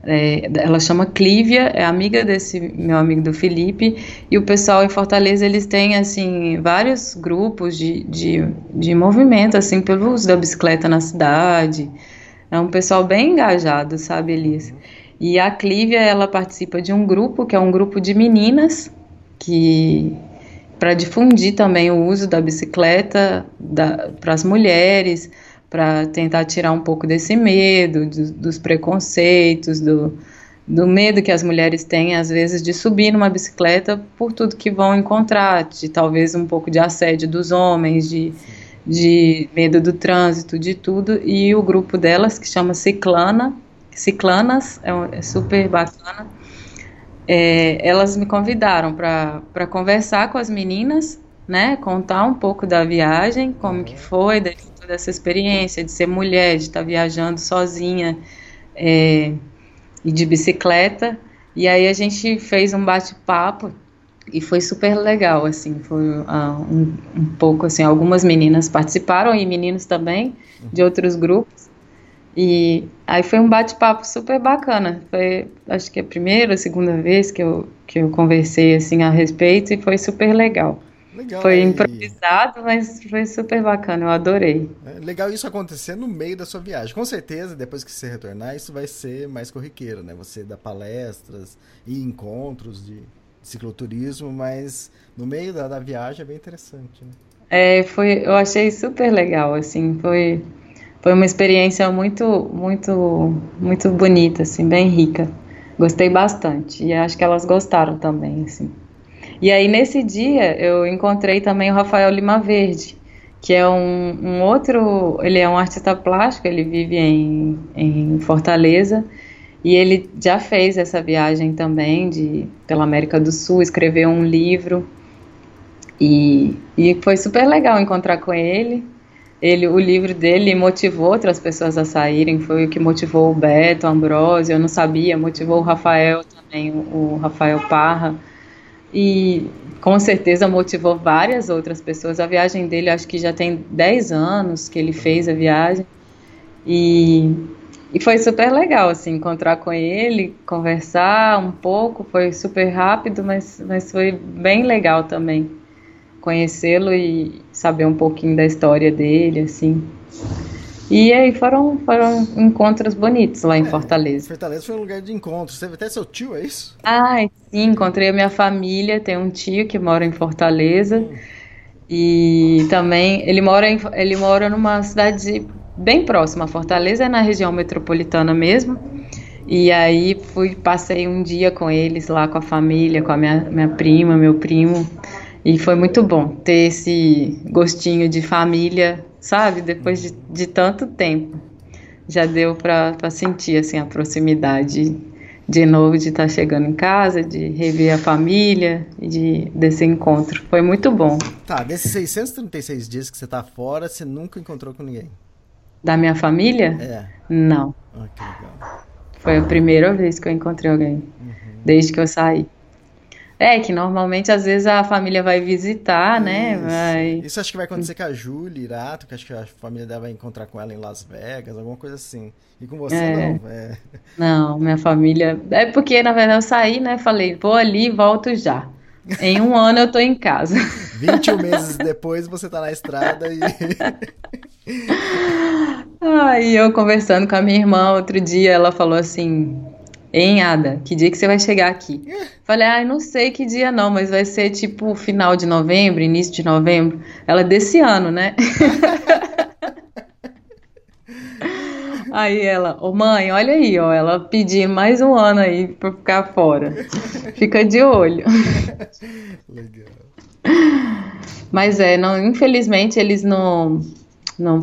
ela chama Clívia, é amiga desse meu amigo do Felipe, e o pessoal em Fortaleza, eles têm assim vários grupos de movimento assim pelo uso da bicicleta na cidade, é um pessoal bem engajado, sabe, Elias? E a Clívia, ela participa de um grupo que é um grupo de meninas que para difundir também o uso da bicicleta para as mulheres, para tentar tirar um pouco desse medo, dos preconceitos, do medo que as mulheres têm, às vezes, de subir numa bicicleta por tudo que vão encontrar, de talvez um pouco de assédio dos homens, de, de medo do trânsito, de tudo, e o grupo delas, que chama Ciclanas, é super bacana, elas me convidaram para conversar com as meninas, né, contar um pouco da viagem, como que foi, toda essa experiência de ser mulher, de estar viajando sozinha e de bicicleta, e aí a gente fez um bate-papo, e foi super legal, assim, foi um pouco, assim, algumas meninas participaram, e meninos também, de outros grupos, e aí foi um bate-papo super bacana, foi, acho que é a primeira ou segunda vez que eu conversei, assim, a respeito, e foi super legal. Legal, foi improvisado, mas foi super bacana, eu adorei. Legal isso acontecer no meio da sua viagem. Com certeza, depois que você retornar, isso vai ser mais corriqueiro, né? Você dá palestras e encontros de cicloturismo, mas no meio da viagem é bem interessante, né? Eu achei super legal, assim, foi uma experiência muito, muito, muito bonita, assim, bem rica. Gostei bastante e acho que elas gostaram também, assim. E aí nesse dia eu encontrei também o Rafael Lima Verde, que é um outro, ele é um artista plástico, ele vive em Fortaleza, e ele já fez essa viagem também pela América do Sul, escreveu um livro, e foi super legal encontrar com ele. O livro dele motivou outras pessoas a saírem, foi o que motivou o Beto, o Ambrosio, eu não sabia, motivou o Rafael também, o Rafael Parra, e com certeza motivou várias outras pessoas. A viagem dele, acho que já tem 10 anos que ele fez a viagem, e foi super legal, assim, encontrar com ele, conversar um pouco, foi super rápido, mas foi bem legal também conhecê-lo e saber um pouquinho da história dele, assim. E aí foram encontros bonitos lá em Fortaleza. Fortaleza foi um lugar de encontros. Teve até seu tio, é isso? Sim, encontrei a minha família, tem um tio que mora em Fortaleza. E também ele mora numa cidade bem próxima a Fortaleza, é na região metropolitana mesmo. E aí passei um dia com eles lá, com a família, com a minha prima, meu primo. E foi muito bom ter esse gostinho de família, sabe, depois de tanto tempo, já deu para sentir, assim, a proximidade de novo, de estar chegando em casa, de rever a família, desse encontro, foi muito bom. Tá, desses 636 dias que você tá fora, você nunca encontrou com ninguém? Da minha família? Não. Ah, que legal. Foi a primeira vez que eu encontrei alguém, desde que eu saí. Que normalmente, às vezes, a família vai visitar, isso, né? Isso acho que vai acontecer com a Júlia Irato, que acho que a família dela vai encontrar com ela em Las Vegas, alguma coisa assim. E com você não? Não, minha família... É porque, na verdade, eu saí, né? Falei, vou ali e volto já. Em um ano eu tô em casa. 21 meses depois você tá na estrada e... Aí eu conversando com a minha irmã outro dia, ela falou assim... Hein, Ada, que dia que você vai chegar aqui? Falei, não sei que dia não, mas vai ser tipo final de novembro, início de novembro. Ela, desse ano, né? Aí ela, mãe, olha aí, ó, ela pediu mais um ano aí pra ficar fora. Fica de olho. Legal. Mas infelizmente eles não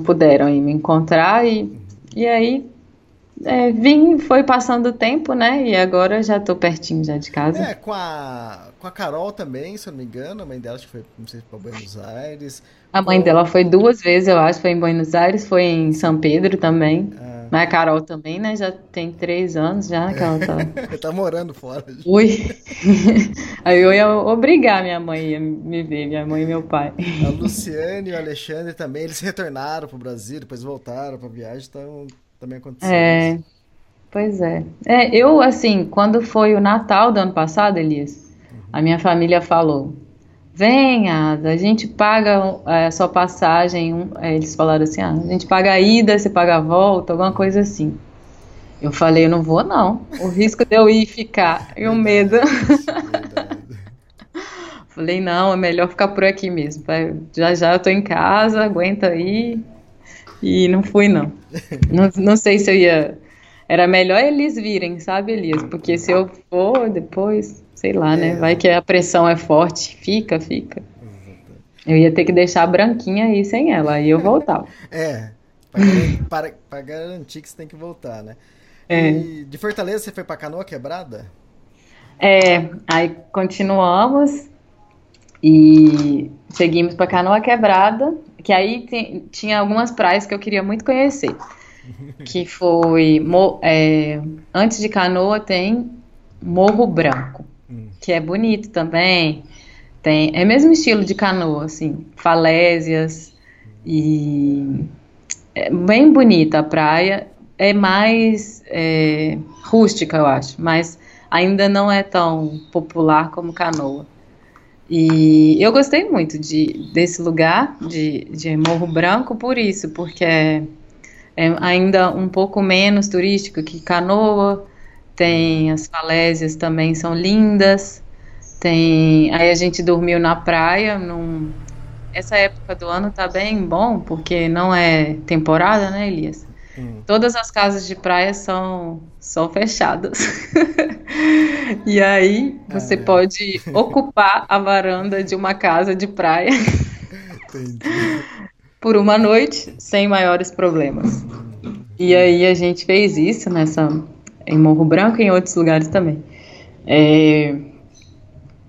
puderam aí me encontrar e aí... foi passando o tempo, né? E agora já tô pertinho já de casa. Com a Carol também, se eu não me engano, a mãe dela acho que foi, não sei, para Buenos Aires. A mãe dela foi duas vezes, eu acho, foi em Buenos Aires, foi em São Pedro também. Mas a Carol também, né? Já tem 3 anos já que ela tá... tá morando fora. Ui! Aí eu ia obrigar minha mãe a me ver, minha mãe e meu pai. A Luciane e o Alexandre também, eles retornaram pro Brasil, depois voltaram pra viagem, então... Também aconteceu isso. Pois é. Eu, assim, quando foi o Natal do ano passado, Elias, a minha família falou, vem, Ada, a gente paga a sua passagem, eles falaram assim, a gente paga a ida, você paga a volta, alguma coisa assim. Eu falei, eu não vou não, o risco de eu ir e ficar, e o medo. Falei, não, é melhor ficar por aqui mesmo, já eu tô em casa, aguenta aí. E não fui, não sei se eu ia... Era melhor eles virem, sabe, Elias? Porque se eu for depois, sei lá, né? Vai que a pressão é forte, fica. Eu ia ter que deixar a branquinha aí sem ela, aí eu voltava. É, para garantir que você tem que voltar, né? É. E de Fortaleza você foi para Canoa Quebrada? É, aí continuamos e seguimos para Canoa Quebrada, que aí tinha algumas praias que eu queria muito conhecer. Que foi, antes de Canoa tem Morro Branco, que é bonito também. Tem, é o mesmo estilo de Canoa, assim, falésias, e é bem bonita a praia, é mais rústica, eu acho, mas ainda não é tão popular como Canoa. E eu gostei muito desse lugar, de Morro Branco, por isso, porque é ainda um pouco menos turístico que Canoa, tem as falésias também são lindas, aí a gente dormiu na praia, essa época do ano tá bem bom, porque não é temporada, né, Elias? Todas as casas de praia são fechadas, e aí você pode ocupar a varanda de uma casa de praia. Entendi. Por uma noite, sem maiores problemas. E aí a gente fez isso em Morro Branco e em outros lugares também.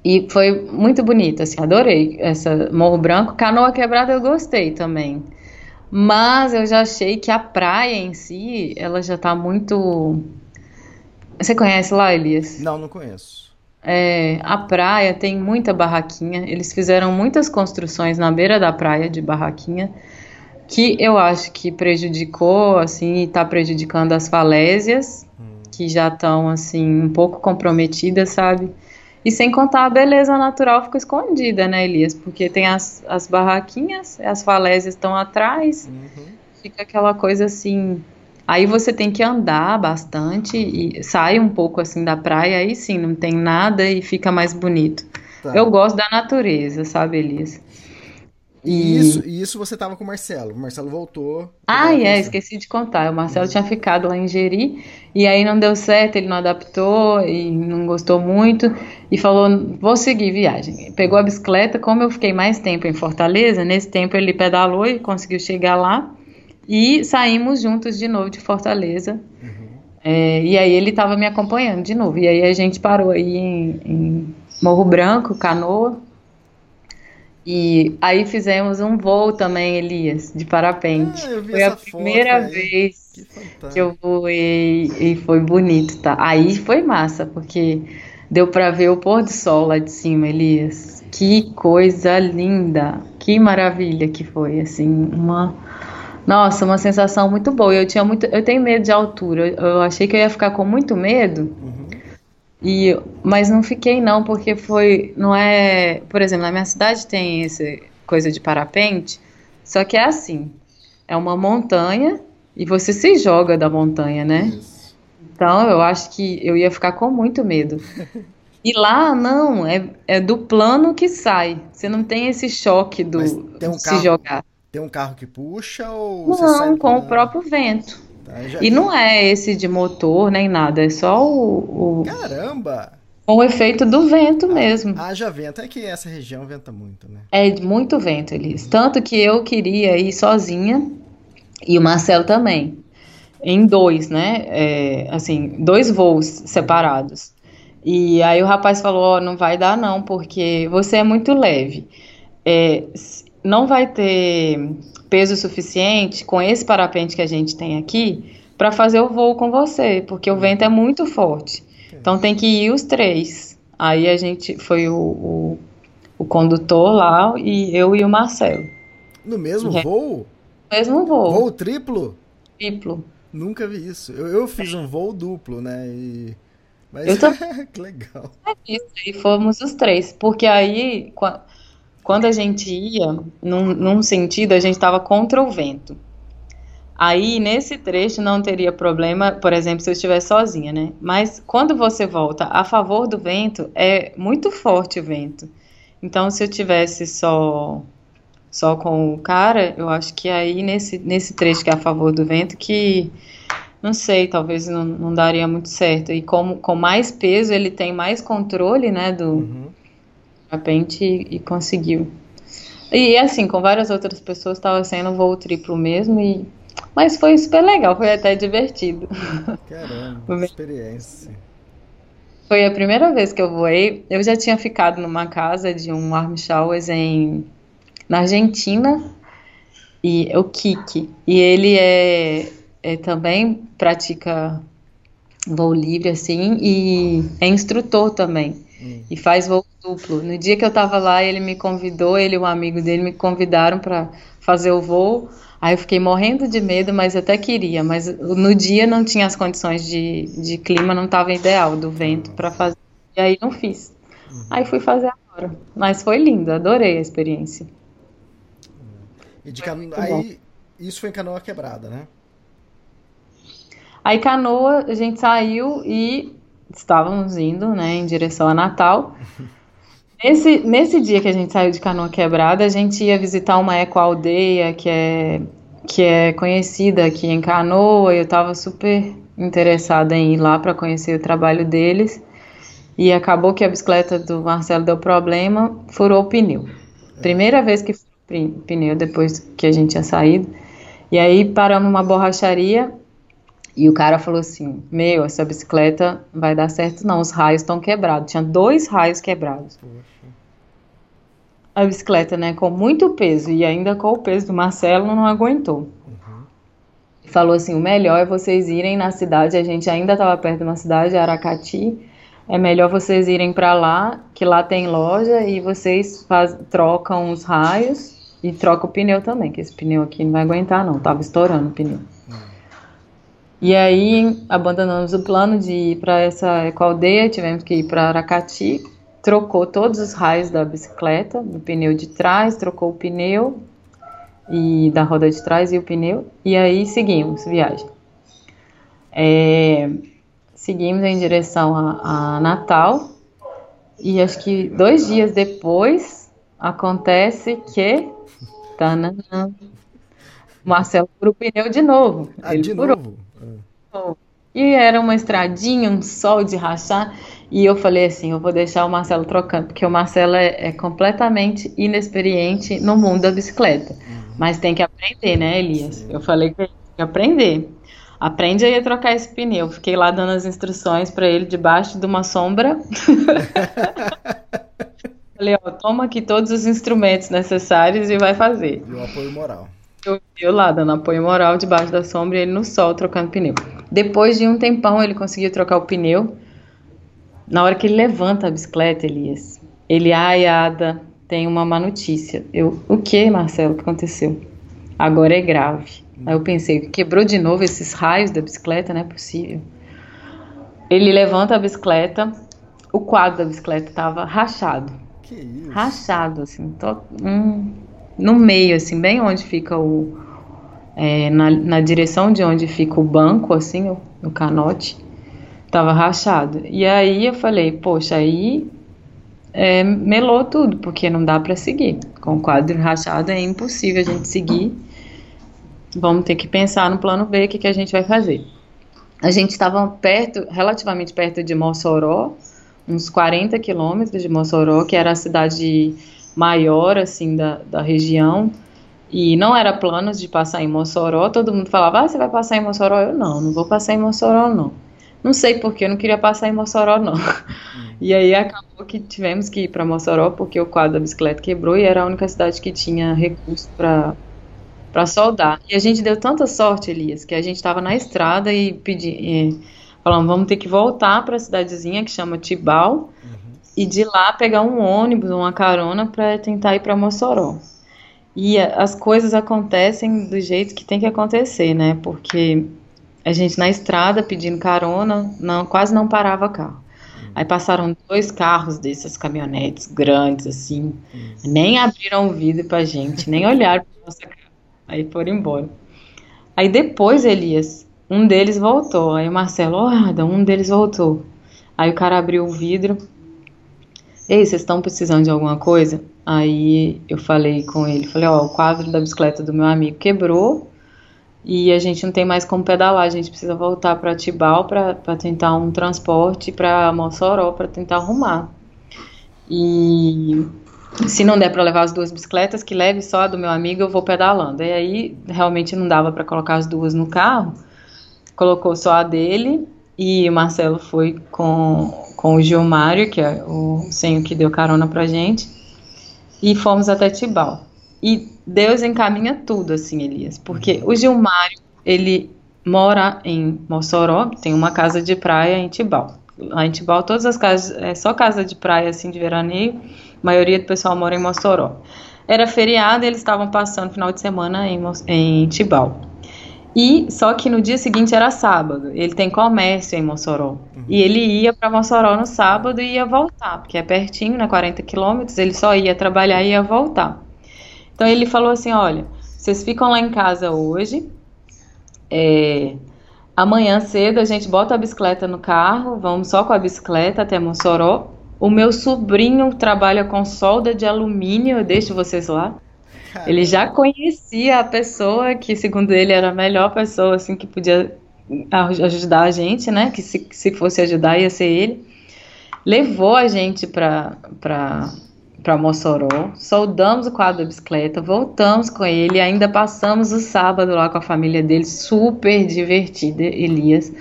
E foi muito bonito, assim, adorei essa Morro Branco. Canoa Quebrada eu gostei também. Mas eu já achei que a praia em si, ela já tá muito... Você conhece lá, Elias? Não, não conheço. A praia tem muita barraquinha, eles fizeram muitas construções na beira da praia de barraquinha, que eu acho que prejudicou, assim, e tá prejudicando as falésias, que já estão, assim, um pouco comprometidas, sabe? E sem contar a beleza natural fica escondida, né, Elias? Porque tem as barraquinhas, as falésias estão atrás, fica aquela coisa assim... Aí você tem que andar bastante e sai um pouco assim da praia, aí sim, não tem nada e fica mais bonito. Tá. Eu gosto da natureza, sabe, Elias? E isso você tava com o Marcelo. O Marcelo voltou. Esqueci de contar. O Marcelo tinha ficado lá em Jeri e aí não deu certo, ele não adaptou e não gostou muito e falou, vou seguir viagem. Pegou a bicicleta, como eu fiquei mais tempo em Fortaleza, nesse tempo ele pedalou e conseguiu chegar lá. E saímos juntos de novo de Fortaleza, e aí ele estava me acompanhando de novo, e aí a gente parou aí em Morro Branco, Canoa, e aí fizemos um voo também, Elias, de parapente. Foi a primeira vez que eu voei, e foi bonito, tá? Aí foi massa, porque deu para ver o pôr do sol lá de cima, Elias, que coisa linda, que maravilha que foi, assim, Nossa, uma sensação muito boa. Eu tenho medo de altura. Eu achei que eu ia ficar com muito medo, mas não fiquei não, porque não é... Por exemplo, na minha cidade tem essa coisa de parapente, só que é assim, é uma montanha e você se joga da montanha, né? Isso. Então eu acho que eu ia ficar com muito medo. E lá, não, é do plano que sai. Você não tem esse choque do se jogar. Tem um carro que puxa ou... Não, você sai com o próprio vento. Tá, e não é esse de motor nem nada, é só o... Caramba! O efeito do vento mesmo. Já vento, é que essa região venta muito, né? É muito vento, Elis. Tanto que eu queria ir sozinha e o Marcelo também. Em dois, né? Dois voos separados. E aí o rapaz falou, não vai dar não, porque você é muito leve. Não vai ter peso suficiente com esse parapente que a gente tem aqui para fazer o voo com você, porque o vento é muito forte. Então tem que ir os três. Aí a gente foi o condutor lá e eu e o Marcelo. No mesmo voo? No mesmo voo. Voo triplo? Triplo. Nunca vi isso. Eu fiz um voo duplo, né? Que legal. E fomos os três, porque aí... Quando a gente ia, num sentido, a gente estava contra o vento. Aí, nesse trecho, não teria problema, por exemplo, se eu estivesse sozinha, né? Mas, quando você volta a favor do vento, é muito forte o vento. Então, se eu tivesse só com o cara, eu acho que aí, nesse trecho que é a favor do vento, que, não sei, talvez não daria muito certo. E como com mais peso, ele tem mais controle, né, do... Uhum. De repente, e conseguiu. E assim, com várias outras pessoas estava sendo voo triplo mesmo, e... mas foi super legal, foi até divertido. Caramba, experiência. Foi a primeira vez que eu voei. Eu já tinha ficado numa casa de um Warmshowers na Argentina, e é o Kiki. E ele também pratica voo livre, assim, e é instrutor também. E faz voo duplo. No dia que eu tava lá, ele me convidou, ele e um amigo dele me convidaram pra fazer o voo. Aí eu fiquei morrendo de medo, mas até queria. Mas no dia não tinha as condições de clima, não tava ideal do vento pra fazer. E aí não fiz. Aí fui fazer agora. Mas foi lindo, adorei a experiência. E de canoa, aí isso foi em canoa quebrada, né? Aí canoa, a gente saiu e estávamos indo, né, em direção a Natal. Nesse dia que a gente saiu de canoa quebrada, a gente ia visitar uma ecoaldeia que é conhecida aqui em Canoa. Eu estava super interessada em ir lá para conhecer o trabalho deles. E acabou que a bicicleta do Marcelo deu problema, furou o pneu. Primeira vez que furou o pneu depois que a gente tinha saído. E aí paramos numa borracharia. E o cara falou assim, meu, essa bicicleta vai dar certo não, os raios estão quebrados. Tinha 2 raios quebrados. Poxa. A bicicleta, né, com muito peso, e ainda com o peso do Marcelo, não aguentou. Uhum. Falou assim, o melhor é vocês irem na cidade, a gente ainda estava perto de uma cidade, Aracati, é melhor vocês irem para lá, que lá tem loja, e vocês trocam os raios e trocam o pneu também, que esse pneu aqui não vai aguentar não, tava estourando o pneu. E aí, abandonamos o plano de ir para essa ecoaldeia, tivemos que ir para Aracati, trocou todos os raios da bicicleta, do pneu de trás, trocou o pneu, e da roda de trás e o pneu, e aí seguimos viagem. Seguimos em direção a Natal, e acho que 2 dias depois, acontece que... Tananã, Marcelo furou o pneu de novo. Ele de furou. Novo? E era uma estradinha, um sol de rachar, e eu falei assim, eu vou deixar o Marcelo trocando, porque o Marcelo é completamente inexperiente no mundo da bicicleta, mas tem que aprender, né, Elias? Sim. Eu falei que tem que aprender, aprende aí a trocar esse pneu. Fiquei lá dando as instruções para ele debaixo de uma sombra. Falei, ó, toma aqui todos os instrumentos necessários e vai fazer. E o apoio moral. Eu lá, dando apoio moral debaixo da sombra e ele no sol, trocando pneu. Depois de um tempão, ele conseguiu trocar o pneu. Na hora que ele levanta a bicicleta, Elias, ele, ai, Ada, tem uma má notícia. Eu, o que, Marcelo, o que aconteceu? Agora é grave. Aí eu pensei, quebrou de novo esses raios da bicicleta, não é possível. Ele levanta a bicicleta, o quadro da bicicleta estava rachado. Que isso? Rachado, assim, no meio, assim, bem onde fica o... na direção de onde fica o banco, assim, o canote, tava rachado. E aí eu falei, poxa, aí melou tudo, porque não dá pra seguir. Com o quadro rachado é impossível a gente seguir. Vamos ter que pensar no plano B, o que a gente vai fazer. A gente estava relativamente perto de Mossoró, uns 40 quilômetros de Mossoró, que era a cidade maior, assim, da região, e não era planos de passar em Mossoró. Todo mundo falava, ah, você vai passar em Mossoró? Eu, não vou passar em Mossoró, não sei porque, eu não queria passar em Mossoró, não. E aí acabou que tivemos que ir para Mossoró, porque o quadro da bicicleta quebrou, e era a única cidade que tinha recurso para soldar. E a gente deu tanta sorte, Elias, que a gente estava na estrada e falamos, vamos ter que voltar para a cidadezinha que chama Tibau, e de lá pegar um ônibus, uma carona, para tentar ir para Mossoró. E as coisas acontecem do jeito que tem que acontecer, né? Porque a gente na estrada pedindo carona, quase não parava carro. Aí passaram 2 carros dessas caminhonetes grandes, assim, nem abriram o vidro para a gente, nem olharam para nossa cara. Aí foram embora. Aí depois, Elias, um deles voltou. Aí o Marcelo, olha, um deles voltou. Aí o cara abriu o vidro. Ei, vocês estão precisando de alguma coisa? Aí eu falei com ele, falei, ó, o quadro da bicicleta do meu amigo quebrou e a gente não tem mais como pedalar, a gente precisa voltar para Tibau para tentar um transporte para Mossoró, para tentar arrumar. E se não der para levar as duas bicicletas, que leve só a do meu amigo, eu vou pedalando. E aí, realmente não dava para colocar as duas no carro, colocou só a dele, e o Marcelo foi com o Gilmário, que é o senhor que deu carona pra gente, e fomos até Tibau. E Deus encaminha tudo, assim, Elias, porque o Gilmário, ele mora em Mossoró, tem uma casa de praia em Tibau. Lá em Tibau, todas as casas, é só casa de praia, assim, de veraneio, a maioria do pessoal mora em Mossoró. Era feriado e eles estavam passando final de semana em Tibau. E só que no dia seguinte era sábado, ele tem comércio em Mossoró, e ele ia para Mossoró no sábado e ia voltar, porque é pertinho, né, 40 quilômetros, ele só ia trabalhar e ia voltar. Então ele falou assim, olha, vocês ficam lá em casa hoje, amanhã cedo a gente bota a bicicleta no carro, vamos só com a bicicleta até Mossoró, o meu sobrinho trabalha com solda de alumínio, eu deixo vocês lá. Ele já conhecia a pessoa que, segundo ele, era a melhor pessoa, assim, que podia ajudar a gente, né? Que se fosse ajudar, ia ser ele. Levou a gente para Mossoró, soldamos o quadro da bicicleta, voltamos com ele, ainda passamos o sábado lá com a família dele, super divertida, Elias.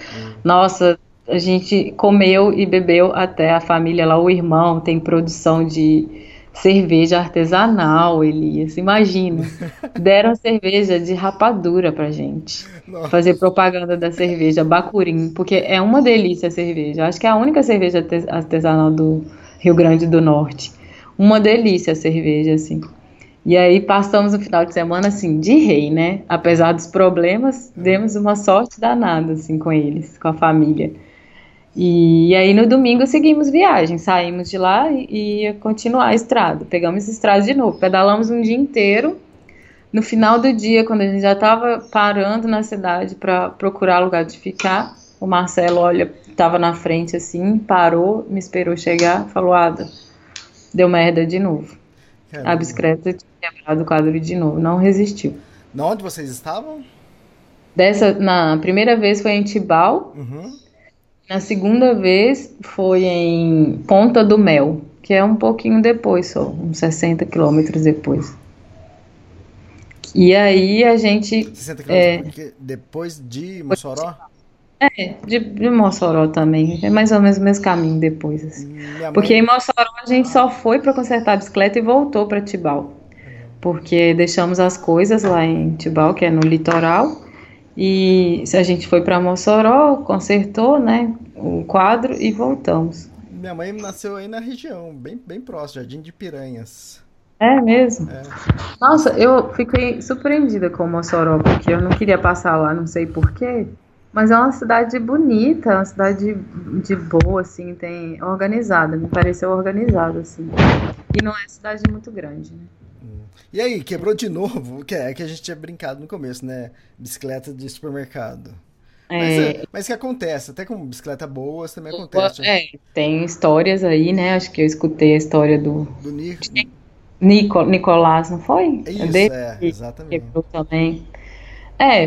Nossa, a gente comeu e bebeu até a família lá, o irmão tem produção de cerveja artesanal, Elias, imagina, deram cerveja de rapadura pra gente. Nossa. Fazer propaganda da cerveja Bacurim, porque é uma delícia a cerveja, acho que é a única cerveja artesanal do Rio Grande do Norte, uma delícia a cerveja, assim. E aí passamos o final de semana, assim, de rei, né, apesar dos problemas, demos uma sorte danada, assim, com eles, com a família. E aí no domingo seguimos viagem, saímos de lá e ia continuar a estrada, pegamos a estrada de novo, pedalamos um dia inteiro. No final do dia, quando a gente já estava parando na cidade para procurar lugar de ficar, o Marcelo, olha, estava na frente assim, parou, me esperou chegar, falou, Ada, deu merda de novo, a bicicleta tinha quebrado o quadro de novo, não resistiu. Na onde vocês estavam? Na primeira vez foi em Tibau. Na segunda vez foi em Ponta do Mel, que é um pouquinho depois só, uns 60 quilômetros depois. E aí a gente... 60 quilômetros depois de Mossoró? De Mossoró também, é mais ou menos o mesmo caminho depois. Assim. Porque em Mossoró a gente só foi para consertar a bicicleta e voltou para Tibau, porque deixamos as coisas lá em Tibau, que é no litoral. E a gente foi para Mossoró, consertou, né, o quadro e voltamos. Minha mãe nasceu aí na região, bem próximo, Jardim de Piranhas. É mesmo? É. Nossa, eu fiquei surpreendida com Mossoró, porque eu não queria passar lá, não sei porquê, mas é uma cidade bonita, uma cidade de boa, assim, organizada, me pareceu organizada, assim. E não é cidade muito grande, né? E aí, quebrou de novo, que a gente tinha brincado no começo, né? Bicicleta de supermercado. Mas que acontece, até com bicicleta boa, também acontece. Tem histórias aí, né? Acho que eu escutei a história do Nicolás, não foi? Exatamente. Quebrou também.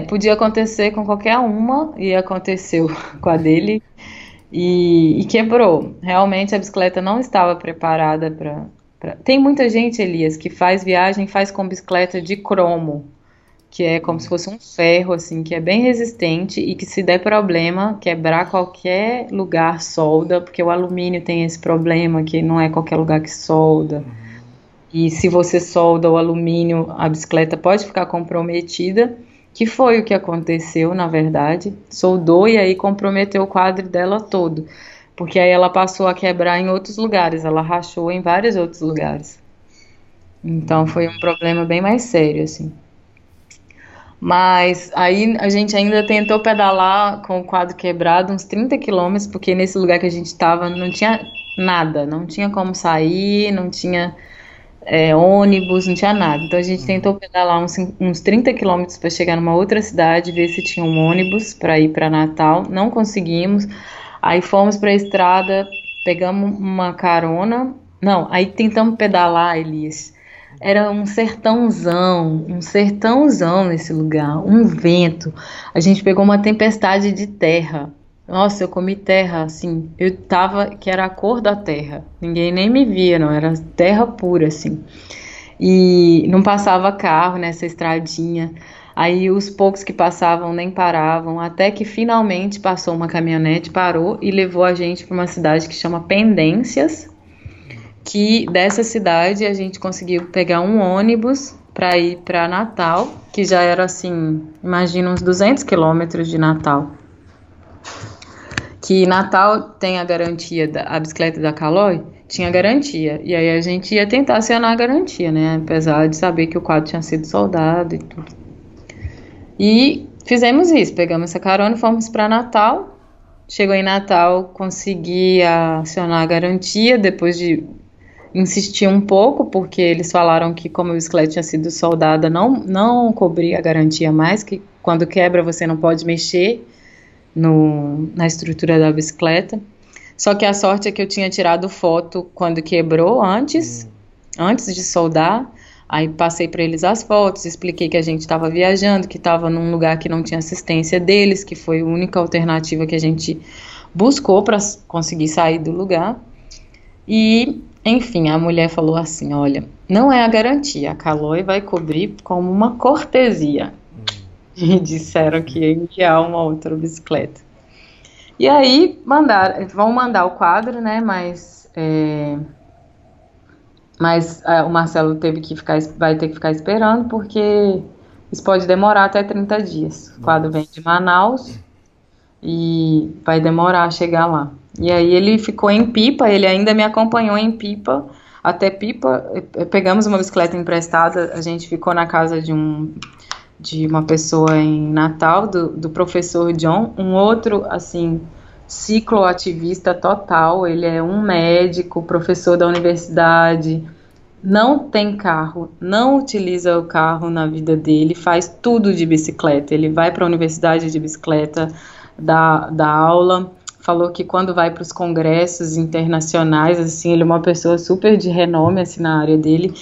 Podia acontecer com qualquer uma, e aconteceu com a dele, e quebrou. Realmente a bicicleta não estava preparada para... Tem muita gente, Elias, que faz viagem, faz com bicicleta de cromo, que é como se fosse um ferro, assim, que é bem resistente e que, se der problema, quebrar qualquer lugar solda, porque o alumínio tem esse problema, que não é qualquer lugar que solda. E se você solda o alumínio, a bicicleta pode ficar comprometida, que foi o que aconteceu, na verdade. Soldou e aí comprometeu o quadro dela todo. Porque aí ela passou a quebrar em outros lugares, ela rachou em vários outros lugares. Então foi um problema bem mais sério, assim. Mas aí a gente ainda tentou pedalar com o quadro quebrado uns 30 quilômetros, porque nesse lugar que a gente estava não tinha nada, não tinha como sair, não tinha ônibus, não tinha nada. Então a gente tentou pedalar uns 30 quilômetros para chegar numa outra cidade, ver se tinha um ônibus para ir para Natal, não conseguimos. Aí fomos pra estrada, pegamos uma carona. Não, aí tentamos pedalar, Elias. Era um sertãozão nesse lugar, um vento. A gente pegou uma tempestade de terra. Nossa, eu comi terra, assim, eu tava, que era a cor da terra, ninguém nem me via, não, era terra pura, assim, e não passava carro nessa estradinha, aí os poucos que passavam nem paravam, até que finalmente passou uma caminhonete, parou e levou a gente para uma cidade que chama Pendências, que dessa cidade a gente conseguiu pegar um ônibus para ir para Natal, que já era, assim, imagina uns 200 quilômetros de Natal. Que Natal tem a garantia, a bicicleta da Caloi tinha garantia, e aí a gente ia tentar acionar a garantia, né, apesar de saber que o quadro tinha sido soldado e tudo. E fizemos isso, pegamos essa carona, fomos para Natal, chegou em Natal, consegui acionar a garantia, depois de insistir um pouco, porque eles falaram que como a bicicleta tinha sido soldada, não cobria a garantia mais, que quando quebra você não pode mexer na estrutura da bicicleta. Só que a sorte é que eu tinha tirado foto quando quebrou, antes de soldar. Aí passei para eles as fotos, expliquei que a gente estava viajando, que estava num lugar que não tinha assistência deles, que foi a única alternativa que a gente buscou para conseguir sair do lugar. E, enfim, a mulher falou assim, olha, não é a garantia, a Caloi vai cobrir como uma cortesia. E disseram que ia enviar uma outra bicicleta. E aí vão mandar o quadro, né? Mas o Marcelo vai ter que ficar esperando, porque isso pode demorar até 30 dias. O quadro vem de Manaus e vai demorar a chegar lá. E aí ele ficou em Pipa, ele ainda me acompanhou em Pipa. Até Pipa, pegamos uma bicicleta emprestada, a gente ficou na casa de uma pessoa em Natal, do professor John, um outro, assim, cicloativista total, ele é um médico, professor da universidade, não tem carro, não utiliza o carro na vida dele, faz tudo de bicicleta, ele vai para a universidade de bicicleta, dá aula, falou que quando vai para os congressos internacionais, assim, ele é uma pessoa super de renome, assim, na área dele,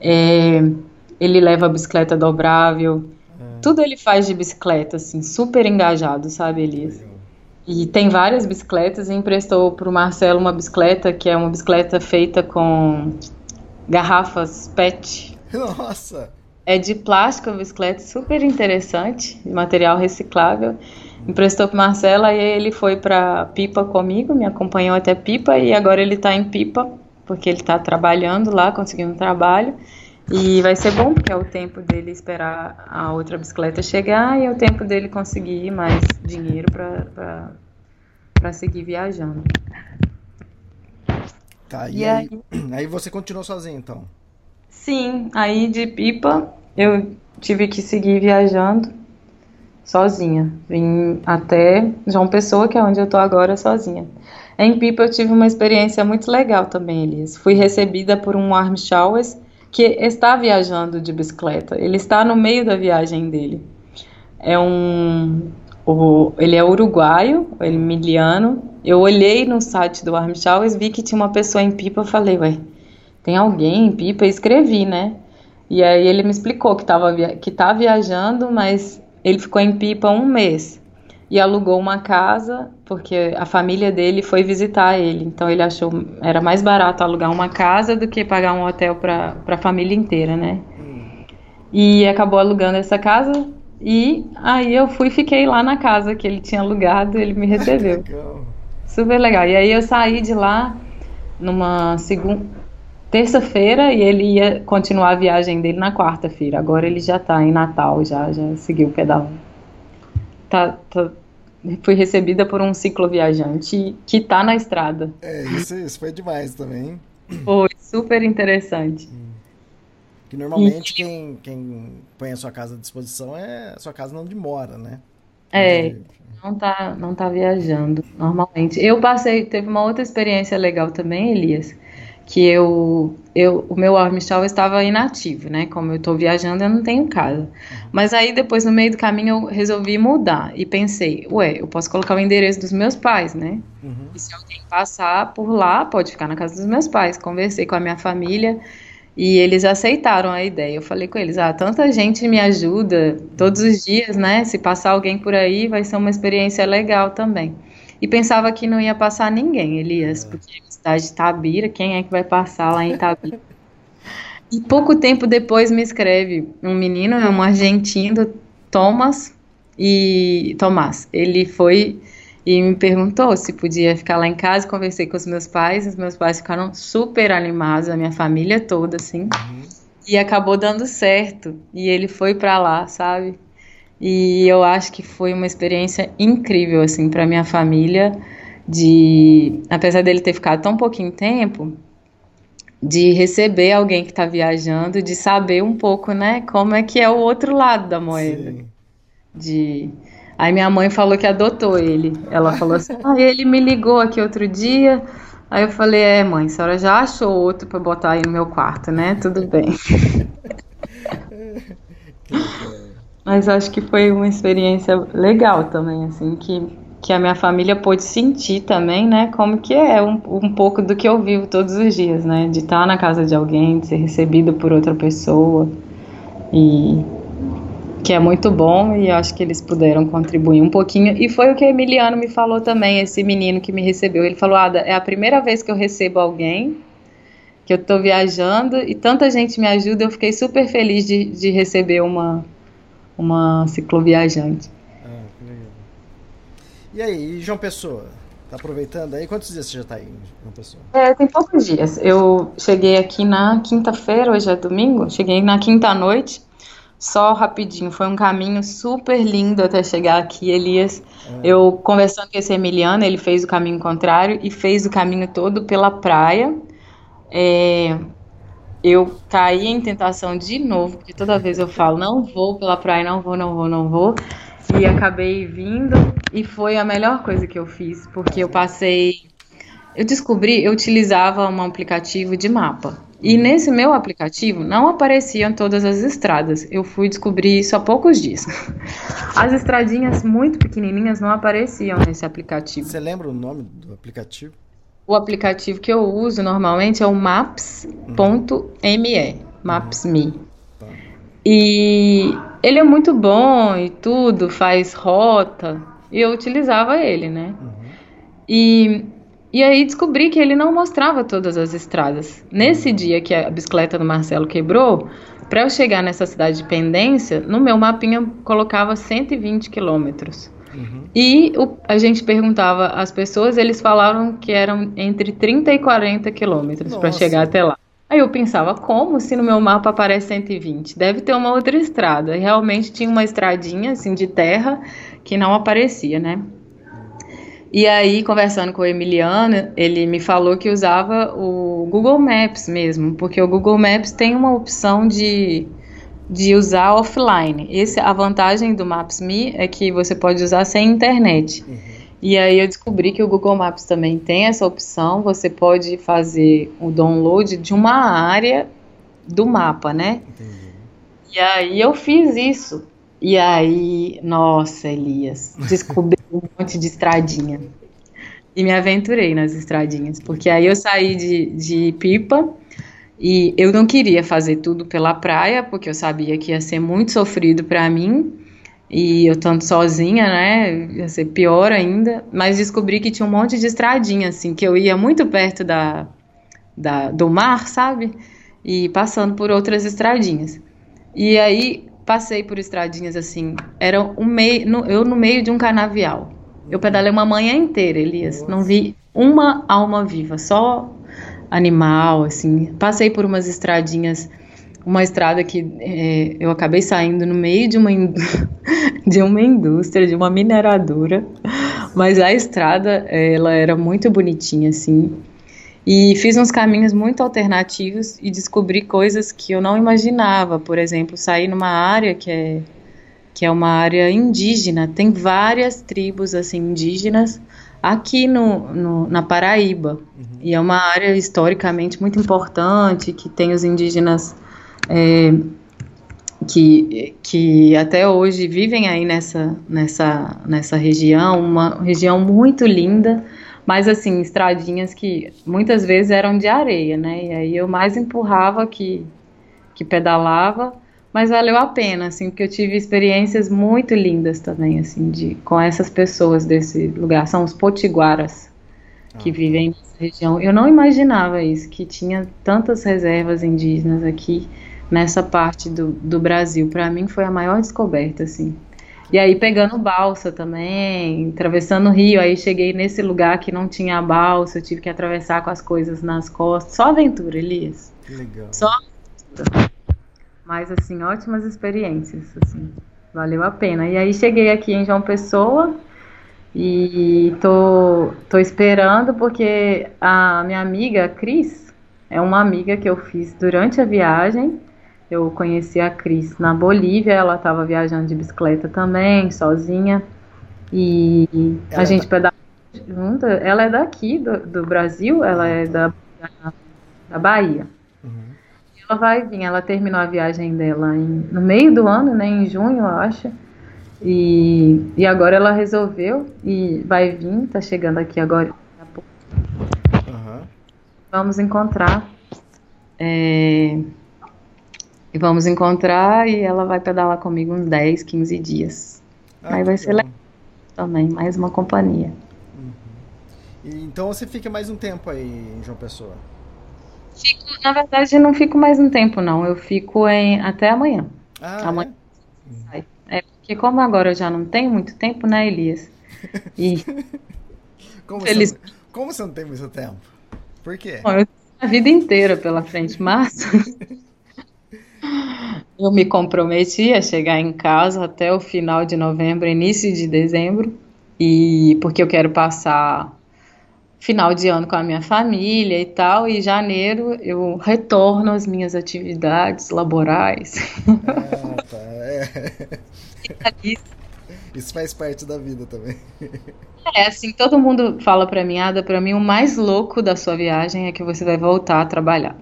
ele leva a bicicleta dobrável, tudo ele faz de bicicleta, assim, super engajado, sabe, Elias? E tem várias bicicletas, e emprestou pro Marcelo uma bicicleta, que é uma bicicleta feita com garrafas PET. Nossa! É de plástico, uma bicicleta super interessante, de material reciclável. Emprestou pro Marcelo, aí ele foi pra Pipa comigo, me acompanhou até Pipa, e agora ele tá em Pipa, porque ele tá trabalhando lá, conseguindo um trabalho. E vai ser bom, porque é o tempo dele esperar a outra bicicleta chegar e é o tempo dele conseguir mais dinheiro para seguir viajando. Tá, e aí você continuou sozinho, então? Sim, aí de Pipa eu tive que seguir viajando sozinha. Vim até João Pessoa, que é onde eu tô agora, sozinha. Em Pipa eu tive uma experiência muito legal também, Elias. Fui recebida por um Warmshowers, que está viajando de bicicleta. Ele está no meio da viagem dele. Ele é uruguaio, ele é miliano. Eu olhei no site do Armchair e vi que tinha uma pessoa em Pipa. Eu falei, ué, tem alguém em Pipa? E escrevi, né? E aí ele me explicou que está viajando, mas ele ficou em Pipa um mês. E alugou uma casa, porque a família dele foi visitar ele. Então ele achou era mais barato alugar uma casa do que pagar um hotel para a família inteira, né? E acabou alugando essa casa. E aí eu fiquei lá na casa que ele tinha alugado, ele me recebeu. Legal. Super legal. E aí eu saí de lá numa terça-feira e ele ia continuar a viagem dele na quarta-feira. Agora ele já está em Natal, já seguiu o pedal. Fui recebida por um cicloviajante que está na estrada. É, isso foi demais também. Foi super interessante. Que normalmente quem põe a sua casa à disposição é a sua casa onde mora, né? É, não tá viajando normalmente. Teve uma outra experiência legal também, Elias, que o meu Armchair estava inativo, né? Como eu estou viajando, eu não tenho casa. Mas aí, depois, no meio do caminho, eu resolvi mudar. E pensei, eu posso colocar o endereço dos meus pais, né? Uhum. E se alguém passar por lá, pode ficar na casa dos meus pais. Conversei com a minha família e eles aceitaram a ideia. Eu falei com eles, tanta gente me ajuda todos os dias, né? Se passar alguém por aí, vai ser uma experiência legal também. e pensava que não ia passar ninguém, Elias, porque a cidade de Itabira, quem é que vai passar lá em Itabira? E pouco tempo depois me escreve um menino, é um argentino, Tomás, ele foi e me perguntou se podia ficar lá em casa. Conversei com os meus pais ficaram super animados, a minha família toda, assim, e acabou dando certo, e ele foi pra lá, sabe? E eu acho que foi uma experiência incrível, assim, pra minha família, de, apesar dele ter ficado tão pouquinho tempo, de receber alguém que tá viajando, de saber um pouco, né, como é que é o outro lado da moeda. Sim. Aí minha mãe falou que adotou ele. Ela falou assim, ele me ligou aqui outro dia. Aí eu falei, mãe, a senhora já achou outro pra botar aí no meu quarto, né? Tudo bem. Mas acho que foi uma experiência legal também, assim, que a minha família pôde sentir também, né? Como que é um pouco do que eu vivo todos os dias, né? De estar na casa de alguém, de ser recebido por outra pessoa. E que é muito bom, e acho que eles puderam contribuir um pouquinho, e foi o que o Emiliano me falou também, esse menino que me recebeu, ele falou, Ada, é a primeira vez que eu recebo alguém, que eu tô viajando, e tanta gente me ajuda, eu fiquei super feliz de receber uma cicloviajante. Ah, que legal. E aí, João Pessoa, tá aproveitando aí? Quantos dias você já tá aí, João Pessoa? Tem poucos dias, eu cheguei aqui na quinta-feira, hoje é domingo, cheguei na quinta-noite, só rapidinho, foi um caminho super lindo até chegar aqui, Elias. Eu conversando com esse Emiliano, ele fez o caminho contrário e fez o caminho todo pela praia. Eu caí em tentação de novo, porque toda vez eu falo, não vou pela praia, não vou. E acabei vindo e foi a melhor coisa que eu fiz, porque eu descobri, eu utilizava um aplicativo de mapa. E nesse meu aplicativo não apareciam todas as estradas. Eu fui descobrir isso há poucos dias. As estradinhas muito pequenininhas não apareciam nesse aplicativo. Você lembra o nome do aplicativo? O aplicativo que eu uso normalmente é o maps.me. Maps.me. Tá. E ele é muito bom e tudo, faz rota. E eu utilizava ele, né? E aí descobri que ele não mostrava todas as estradas. Nesse dia que a bicicleta do Marcelo quebrou, para eu chegar nessa cidade de Pendência, no meu mapinha colocava 120 quilômetros. E a gente perguntava às pessoas, eles falavam que eram entre 30 e 40 quilômetros para chegar até lá. Aí eu pensava, como se no meu mapa aparece 120? Deve ter uma outra estrada. E realmente tinha uma estradinha assim de terra que não aparecia, né? E aí, conversando com o Emiliano, ele me falou que usava o Google Maps mesmo, porque o Google Maps tem uma opção de usar offline. A vantagem do Maps.me é que você pode usar sem internet. E aí eu descobri que o Google Maps também tem essa opção, você pode fazer o download de uma área do mapa, né? E aí eu fiz isso. E aí, nossa, Elias, descobri um monte de estradinha e me aventurei nas estradinhas, porque aí eu saí de Pipa e eu não queria fazer tudo pela praia, porque eu sabia que ia ser muito sofrido pra mim e eu tanto sozinha, né, ia ser pior ainda, mas descobri que tinha um monte de estradinha, assim, que eu ia muito perto do mar, sabe, e passando por outras estradinhas, e aí passei por estradinhas assim, era no meio de um canavial. Eu pedalei uma manhã inteira, Elias, não vi uma alma viva, só animal, assim. Passei por umas estradinhas, uma estrada que eu acabei saindo no meio de uma indústria, de uma mineradora, mas a estrada, ela era muito bonitinha, assim. E fiz uns caminhos muito alternativos e descobri coisas que eu não imaginava. Por exemplo, sair numa área que é uma área indígena. Tem várias tribos assim, indígenas aqui na Paraíba. E é uma área historicamente muito importante, que tem os indígenas que até hoje vivem aí nessa região. Uma região muito linda. Mas, assim, estradinhas que muitas vezes eram de areia, né? E aí eu mais empurrava que pedalava, Mas valeu a pena, assim, porque eu tive experiências muito lindas também, assim, com essas pessoas desse lugar. São os potiguaras que vivem nessa região. Eu não imaginava isso, que tinha tantas reservas indígenas aqui nessa parte do Brasil. Para mim foi a maior descoberta, assim. E aí pegando balsa também, atravessando o rio, aí cheguei nesse lugar que não tinha a balsa, eu tive que atravessar com as coisas nas costas. Só aventura, Elias. Que legal. Só aventura. Mas, assim, ótimas experiências, assim, valeu a pena. E aí cheguei aqui em João Pessoa e tô esperando porque a minha amiga, a Cris, é uma amiga que eu fiz durante a viagem. Eu conheci a Cris na Bolívia, ela estava viajando de bicicleta também, sozinha. E ela a gente pedalou junto. Ela é daqui, do Brasil, ela é da Bahia. Ela vai vir, ela terminou a viagem dela no meio do ano, né, em junho, eu acho, e agora ela resolveu e vai vir, tá chegando aqui agora. Uhum. Vamos encontrar, e ela vai pedalar comigo uns 10, 15 dias. Aí vai ser legal também, mais uma companhia. Uhum. E então você fica mais um tempo aí em João Pessoa? Na verdade, não fico mais um tempo, não. Eu fico até amanhã. Amanhã sai. É porque como agora eu já não tenho muito tempo, né, Elias? E como você não tem muito tempo? Por quê? Bom, eu tenho a vida inteira pela frente, mas eu me comprometi a chegar em casa até o final de novembro, início de dezembro, e porque eu quero passar final de ano com a minha família e tal, e em janeiro eu retorno às minhas atividades laborais. Ah, tá. Isso faz parte da vida também. Assim, todo mundo fala pra mim, Ada, pra mim o mais louco da sua viagem é que você vai voltar a trabalhar.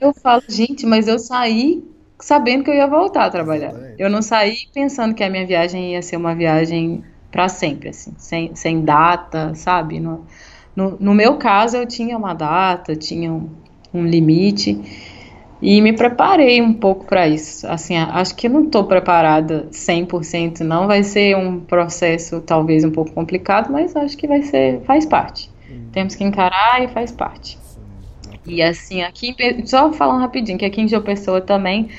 Eu falo, gente, mas eu saí sabendo que eu ia voltar a trabalhar. Exatamente. Eu não saí pensando que a minha viagem ia ser uma viagem para sempre, assim, sem data, sabe? No meu caso, eu tinha uma data, tinha um limite, e me preparei um pouco para isso. Assim, acho que eu não estou preparada 100%, não. Vai ser um processo, talvez, um pouco complicado, mas acho que faz parte. Temos que encarar e faz parte. E, assim, aqui, só falando rapidinho, que aqui em João Pessoa também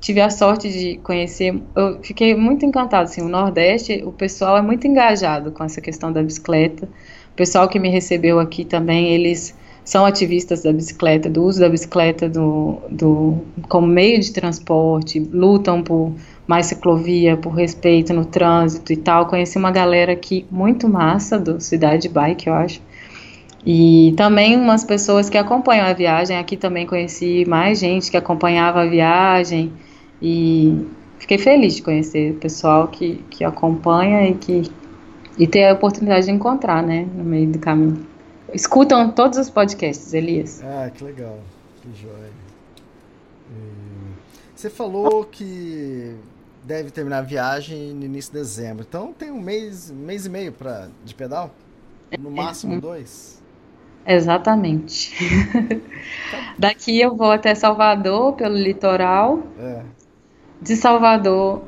tive a sorte de conhecer, eu fiquei muito encantada, assim, o Nordeste, o pessoal é muito engajado com essa questão da bicicleta, o pessoal que me recebeu aqui também, eles são ativistas da bicicleta, do uso da bicicleta como meio de transporte, lutam por mais ciclovia, por respeito no trânsito e tal, conheci uma galera aqui muito massa, do Cidade Bike, eu acho, e também umas pessoas que acompanham a viagem, aqui também conheci mais gente que acompanhava a viagem, e fiquei feliz de conhecer o pessoal que acompanha e ter a oportunidade de encontrar, né, no meio do caminho. Escutam todos os podcasts, Elias. Ah, que legal, que joia. Você falou que deve terminar a viagem no início de dezembro, então tem um mês e meio de pedal? No máximo 2? Exatamente. Daqui eu vou até Salvador, pelo litoral. De Salvador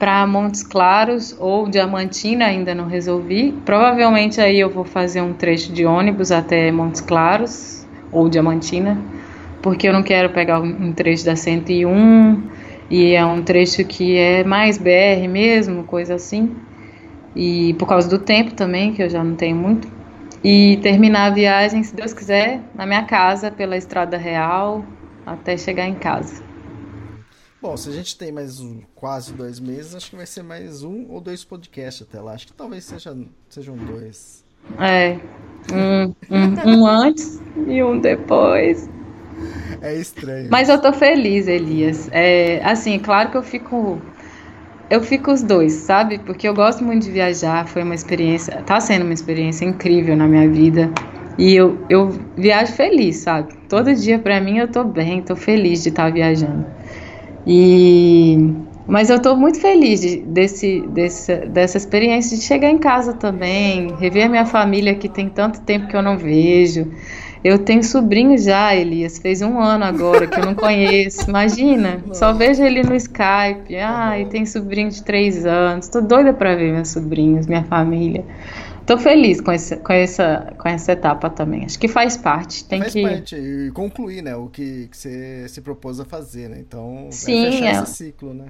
para Montes Claros ou Diamantina, ainda não resolvi. Provavelmente aí eu vou fazer um trecho de ônibus até Montes Claros ou Diamantina, porque eu não quero pegar um trecho da 101, e é um trecho que é mais BR mesmo, coisa assim. E por causa do tempo também, que eu já não tenho muito. E terminar a viagem, se Deus quiser, na minha casa, pela Estrada Real, até chegar em casa. Bom, se a gente tem mais quase 2 meses, acho que vai ser mais 1 ou 2 podcasts até lá. Acho que talvez sejam 2. Um antes e um depois. É estranho. Mas eu tô feliz, Elias. Assim, claro que eu fico os dois, sabe? Porque eu gosto muito de viajar, tá sendo uma experiência incrível na minha vida, e eu viajo feliz, sabe? Todo dia pra mim eu tô bem, tô feliz de estar viajando. Mas eu tô muito feliz dessa experiência de chegar em casa também, rever a minha família que tem tanto tempo que eu não vejo. Eu tenho sobrinho já, Elias, fez 1 ano agora, que eu não conheço, imagina, só vejo ele no Skype. Ai, tem sobrinho de 3 anos, tô doida pra ver meus sobrinhos, minha família. Tô feliz com essa etapa também, acho que faz parte, faz parte, e concluir, né, o que você se propôs a fazer, né, então sim, fechar esse ciclo, né.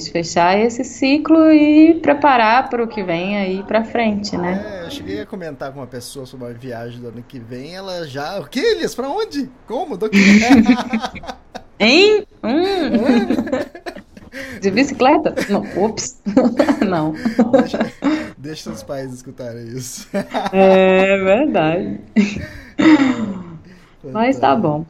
Fechar esse ciclo e preparar para o que vem aí pra frente, né. É, eu cheguei a comentar com uma pessoa sobre uma viagem do ano que vem, ela já, o que, Elias, pra onde? Como? Do que? Hein? De bicicleta? Não, ops, não. Deixa seus pais escutarem isso. É verdade. Então, mas tá bom.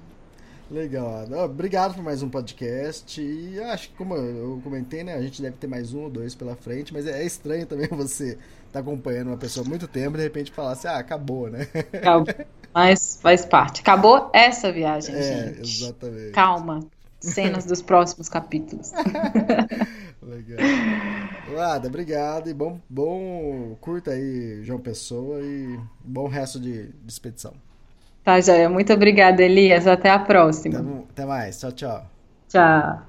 Legal. Obrigado por mais um podcast. E acho que, como eu comentei, né, a gente deve ter mais 1 ou 2 pela frente, mas é estranho também você tá acompanhando uma pessoa há muito tempo e de repente falar assim, acabou, né? Acabou. Mas faz parte. Acabou essa viagem, gente. Exatamente. Calma. Cenas dos próximos capítulos. Legal. Lada, obrigado e bom curta aí, João Pessoa, e bom resto de expedição. Tá, joia. Muito obrigada, Elias. Até a próxima. Até mais. Tchau, tchau. Tchau.